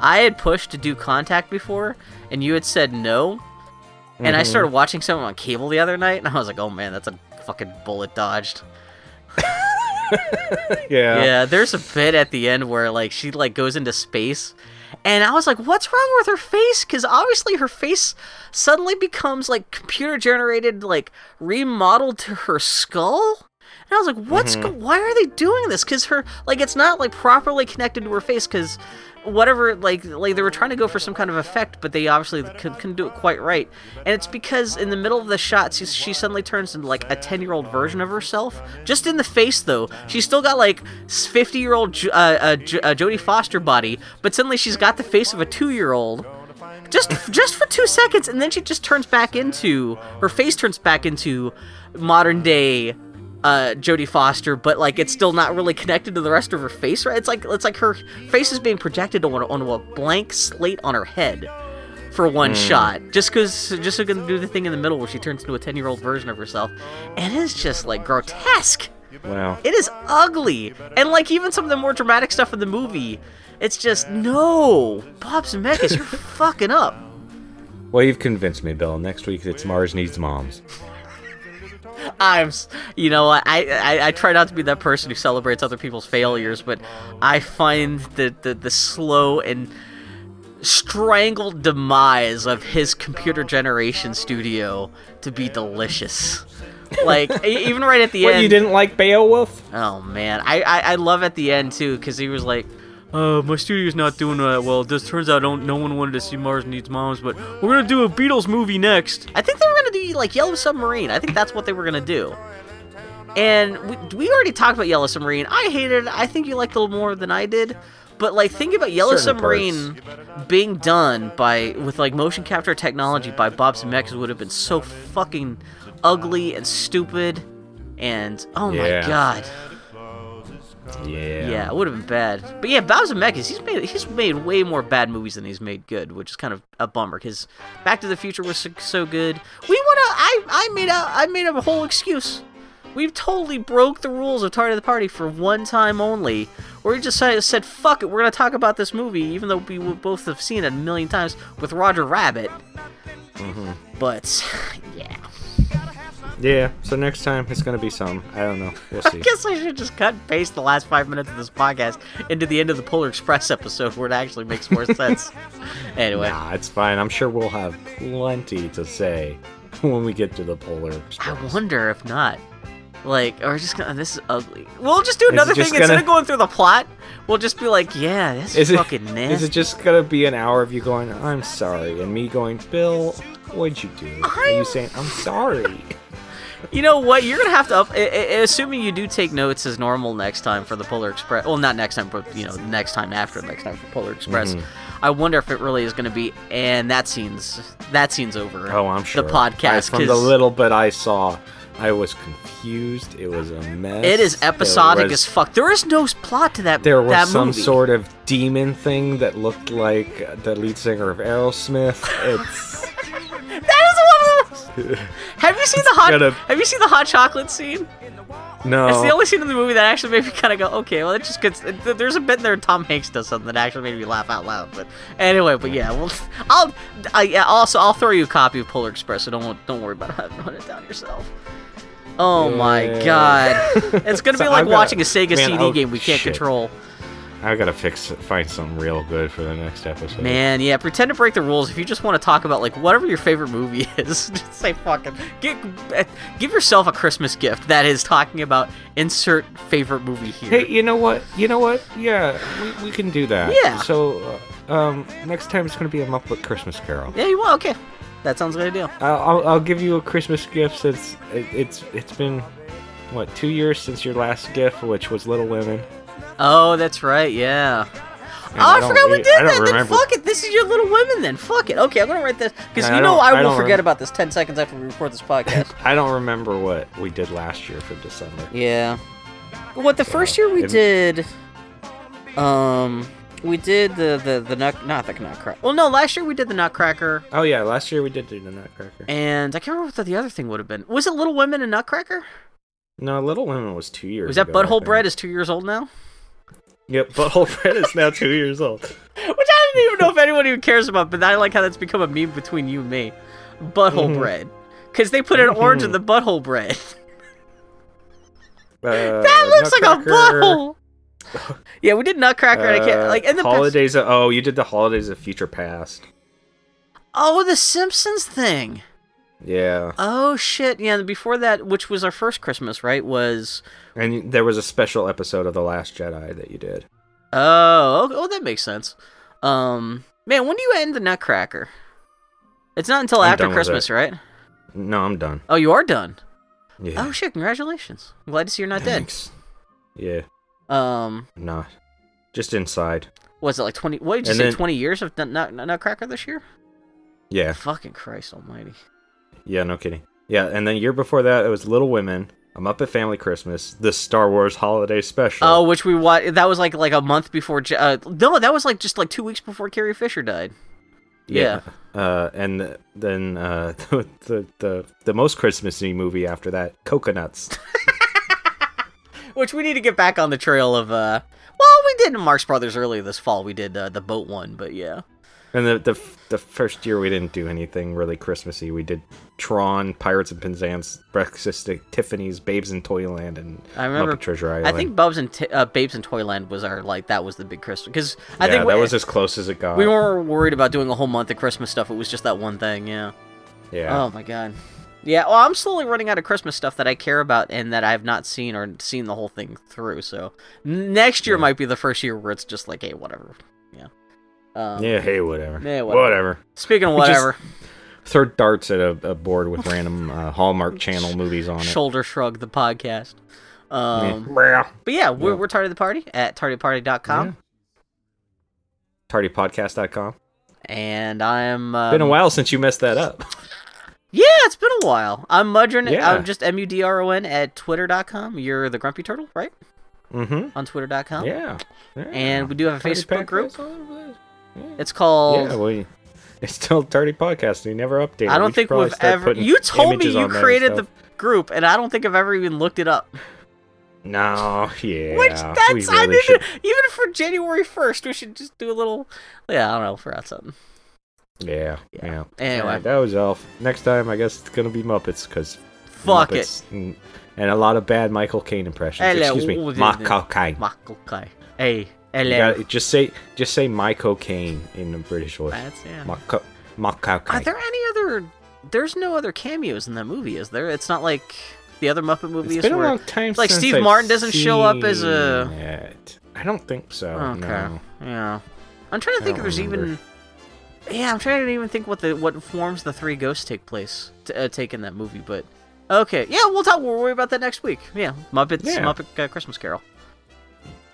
I had pushed to do Contact before, and you had said no, and mm-hmm. I started watching something on cable the other night, and I was like, oh man, that's a fucking bullet dodged. yeah. Yeah, there's a bit at the end where like she like goes into space, and I was like, what's wrong with her face? Because obviously her face suddenly becomes like computer-generated, like remodeled to her skull? And I was like, what's, mm-hmm. go- why are they doing this? Because her, like, it's not, like, properly connected to her face, because whatever, like, like, they were trying to go for some kind of effect, but they obviously couldn't, couldn't do it quite right. And it's because in the middle of the shot, she, she suddenly turns into, like, a ten-year-old version of herself. Just in the face, though. She's still got, like, fifty-year-old jo- uh, uh, jo- uh, Jodie Foster body, but suddenly she's got the face of a two-year-old. Just just for two seconds, and then she just turns back into, her face turns back into modern-day... Uh, Jodie Foster, but like it's still not really connected to the rest of her face, right? It's like it's like her face is being projected on, on a blank slate on her head for one mm. shot, just because just so gonna do the thing in the middle where she turns into a ten-year-old version of herself, and it's just like grotesque. Wow, it is ugly, and like even some of the more dramatic stuff in the movie, it's just no, Bob Zemeckis, you're fucking up. Well, you've convinced me, Bill. Next week it's Mars Needs Moms. I'm, you know, I, I I try not to be that person who celebrates other people's failures, but I find the, the, the slow and strangled demise of his computer generation studio to be delicious. Like, even right at the what, end... What, you didn't like Beowulf? Oh, man. I, I, I love at the end, too, because he was like, Uh, my studio's not doing that well. This turns out don't, no one wanted to see Mars Needs Moms, but we're gonna do a Beatles movie next. I think they were gonna do, like, Yellow Submarine. I think that's what they were gonna do. And we, we already talked about Yellow Submarine. I hated it. I think you liked it a little more than I did. But like, think about Yellow Certain Submarine parts. being done by with like motion capture technology by Bob Zemeckis would have been so fucking ugly and stupid, and oh yeah. my god. Yeah. Yeah, it would have been bad. But yeah, Bob Zemeckis, he's made he's made way more bad movies than he's made good, which is kind of a bummer because Back to the Future was so, so good. We went out. I I made out. I made a whole excuse. We've totally broke the rules of Target of the Party for one time only, where we just said, fuck it, we're going to talk about this movie, even though we both have seen it a million times with Roger Rabbit. Mm-hmm. But, yeah. Yeah, so next time it's going to be some. I don't know. We'll see. I guess I should just cut and paste the last five minutes of this podcast into the end of the Polar Express episode where it actually makes more sense. Anyway. Nah, it's fine. I'm sure we'll have plenty to say when we get to the Polar Express. I wonder if not. Like, or just gonna, this is ugly. We'll just do another thing. Gonna, Instead of going through the plot, we'll just be like, yeah, this is fucking nasty. Is it just gonna be an hour of you going, I'm sorry, and me going, Bill, what'd you do? I'm... And you saying, I'm sorry. You know what? You're gonna have to up. I, I, assuming you do take notes as normal next time for the Polar Express. Well, not next time, but you know, next time after next time for Polar Express. Mm-hmm. I wonder if it really is gonna be. And that scene's that scene's over. Oh, I'm sure. The podcast. I, from the little bit I saw. I was confused. It was a mess. It is episodic was, as fuck. There is no plot to that movie. There was that some movie. sort of demon thing that looked like the lead singer of Aerosmith. It's that is one of those. Have you seen the hot? Gonna... Have you seen the hot chocolate scene? No. It's the only scene in the movie that actually made me kind of go, okay, well, it just gets. It, there's a bit in there Tom Hanks does something that actually made me laugh out loud. But anyway, but yeah, well, I'll. I, yeah, also, I'll throw you a copy of Polar Express, so don't don't worry about it. Hunt it down yourself. Oh yeah. my god. It's gonna so be like gotta, watching a Sega man, C D oh, game we can't shit. control. I gotta fix find something real good for the next episode. Man, yeah, pretend to break the rules if you just want to talk about like whatever your favorite movie is. Just say fucking give, give yourself a Christmas gift that is talking about insert favorite movie here. Hey, you know what? You know what? Yeah, we, we can do that. Yeah. So um next time it's gonna be a Muppet Christmas Carol. Yeah, you will, okay. That sounds like a deal. I'll I'll give you a Christmas gift since it, it's it's been what two years since your last gift, which was Little Women. Oh, that's right, yeah. And oh, I, I forgot we did I that. Then fuck it, this is your Little Women. Then fuck it. Okay, I'm gonna write this because you know I, I will I forget rem- about this ten seconds after we record this podcast. I don't remember what we did last year for December. Yeah. What the so, first year we it, did? Um. We did the the the nut, not the Nutcracker. Well, no, last year we did the Nutcracker. Oh yeah, last year we did do the Nutcracker. And I can't remember what the other thing would have been. Was it Little Women and Nutcracker? No, Little Women was two years. Was that ago, Butthole Bread is two years old now? Yep, Butthole Bread is now two years old. Which I don't even know if anyone even cares about, but I like how that's become a meme between you and me. Butthole mm-hmm. Bread, because they put an orange in the Butthole Bread. uh, that looks Nutcracker. Like a butthole. Yeah, we did Nutcracker. Uh, and I can't like in the holidays. Past- of, oh, you did the Holidays of Future Past. Oh, the Simpsons thing. Yeah. Oh shit! Yeah, before that, which was our first Christmas, right? Was and there was a special episode of The Last Jedi that you did. Oh, oh, that makes sense. Um, man, when do you end the Nutcracker? It's not until I'm after Christmas, right? No, I'm done. Oh, you are done. Yeah. Oh shit! Congratulations. I'm glad to see you're not Thanks. dead. Yeah. Um, nah, just inside. Was it like twenty? What did you and say? Then, twenty years of Nut Nutcracker this year? Yeah. Fucking Christ Almighty. Yeah, no kidding. Yeah, and then year before that, it was Little Women, A Muppet Family Christmas, the Star Wars Holiday Special. Oh, which we watched. That was like like a month before. Uh, no, that was like just like two weeks before Carrie Fisher died. Yeah. yeah. Uh, and then uh, the, the the the most Christmassy movie after that, Coconuts. Which we need to get back on the trail of, uh... Well, we did Marx Brothers earlier this fall. We did uh, the boat one, but yeah. And the, the the first year we didn't do anything really Christmassy. We did Tron, Pirates and Penzance, Breakfast at Tiffany's, Babes in Toyland, and I remember, Muppet Treasure Island. I think Babes in, t- uh, Babes in Toyland was our, like, that was the big Christmas. Cause I yeah, think we, that was as close as it got. We weren't worried about doing a whole month of Christmas stuff. It was just that one thing, yeah. Yeah. Oh, my God. Yeah, well, I'm slowly running out of Christmas stuff that I care about and that I've not seen or seen the whole thing through, so next year yeah. might be the first year where it's just like, hey, whatever. Yeah. Um, yeah, hey, whatever. Yeah, whatever. whatever. Speaking of whatever. Just throw darts at a, a board with random uh, Hallmark Channel movies on it. Shoulder shrug the podcast. Um, yeah. But yeah, we're, yeah. we're Tardy the Party at tardy party dot com. Yeah. tardy podcast dot com. And I'm... Um, been a while since you messed that up. Yeah, it's been a while. I'm Mudron. Yeah. I'm just M U D R O N at twitter dot com. You're the Grumpy Turtle, right? Mm-hmm. On twitter dot com. Yeah. yeah. And we do have a Tardy Facebook group. Yeah. It's called... Yeah, we... It's still Tardy Podcast. We never updated. I don't we think we've ever... You told me you created the group, and I don't think I've ever even looked it up. No, yeah. Which, that's... Really I mean, should... Even for January first, we should just do a little... Yeah, I don't know. Forgot something. Yeah, yeah. yeah. Anyway, yeah, that was Elf. Next time, I guess it's gonna be Muppets because fuck Muppets it, and, and a lot of bad Michael Caine impressions. Hello. Excuse me, Michael Caine. Michael Caine. Hey, hello. Gotta, just say, just say Michael Caine in the British voice. That's yeah. Michael Caine. Are there any other? There's no other cameos in that movie, is there? It's not like the other Muppet movies. It's been where, a long time. Like since Steve I've Martin doesn't show up as a. It. I don't think so. Okay. No. Yeah. I'm trying to think if there's remember. even. Yeah, I'm trying to even think what the what forms the three ghosts take place to, uh, take in that movie, but okay, yeah, we'll talk. We'll worry about that next week. Yeah, Muppets, yeah. Muppet uh, Christmas Carol.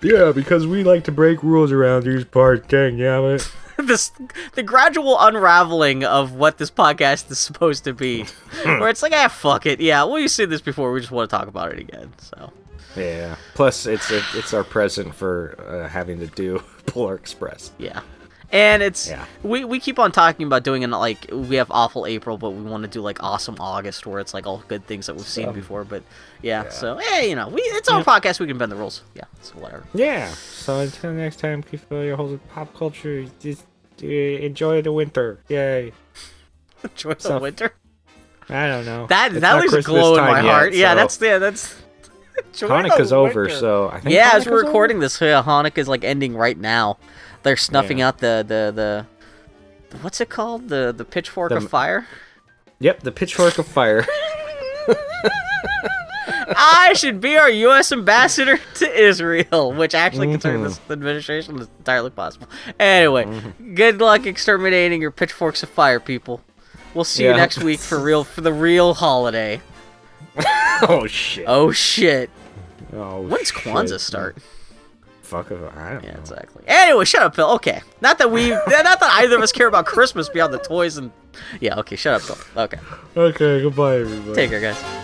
Yeah, because we like to break rules around these parts. Dang, yeah, but this the gradual unraveling of what this podcast is supposed to be, where it's like, ah, fuck it. Yeah, well, you've seen this before. We just want to talk about it again. So. Yeah. Plus, it's a, it's our present for uh, having to do Polar Express. Yeah. And it's yeah. we, we keep on talking about doing it like we have awful April, but we want to do like awesome August where it's like all good things that we've seen so, before. But yeah, yeah. so hey, you know, we it's our yeah. podcast. We can bend the rules. Yeah, so whatever. Yeah. So until next time, keep filling your holes with pop culture. Just uh, enjoy the winter. Yay. Enjoy so, the winter. I don't know. That it's that leaves a glow in my yet, heart. So. Yeah, that's yeah, that's. Hanukkah's over, so I think yeah. Hanukkah's as we're recording over. this, yeah, Hanukkah's like ending right now. They're snuffing yeah. out the, the, the, what's it called? The the pitchfork the, of fire? Yep, the pitchfork of fire. I should be our U S ambassador to Israel, which actually mm-hmm. could turn this administration is entirely possible. Anyway, mm-hmm. good luck exterminating your pitchforks of fire, people. We'll see yeah. you next week for real for the real holiday. Oh, shit. Oh, shit. Oh, When's shit. Kwanzaa start? Fuck it, I don't yeah, know. Exactly. Anyway, shut up, Bill. Okay. Not that we, not that either of us care about Christmas beyond the toys and... Yeah, okay, shut up, Bill. Okay. Okay, goodbye, everybody. Take care, guys.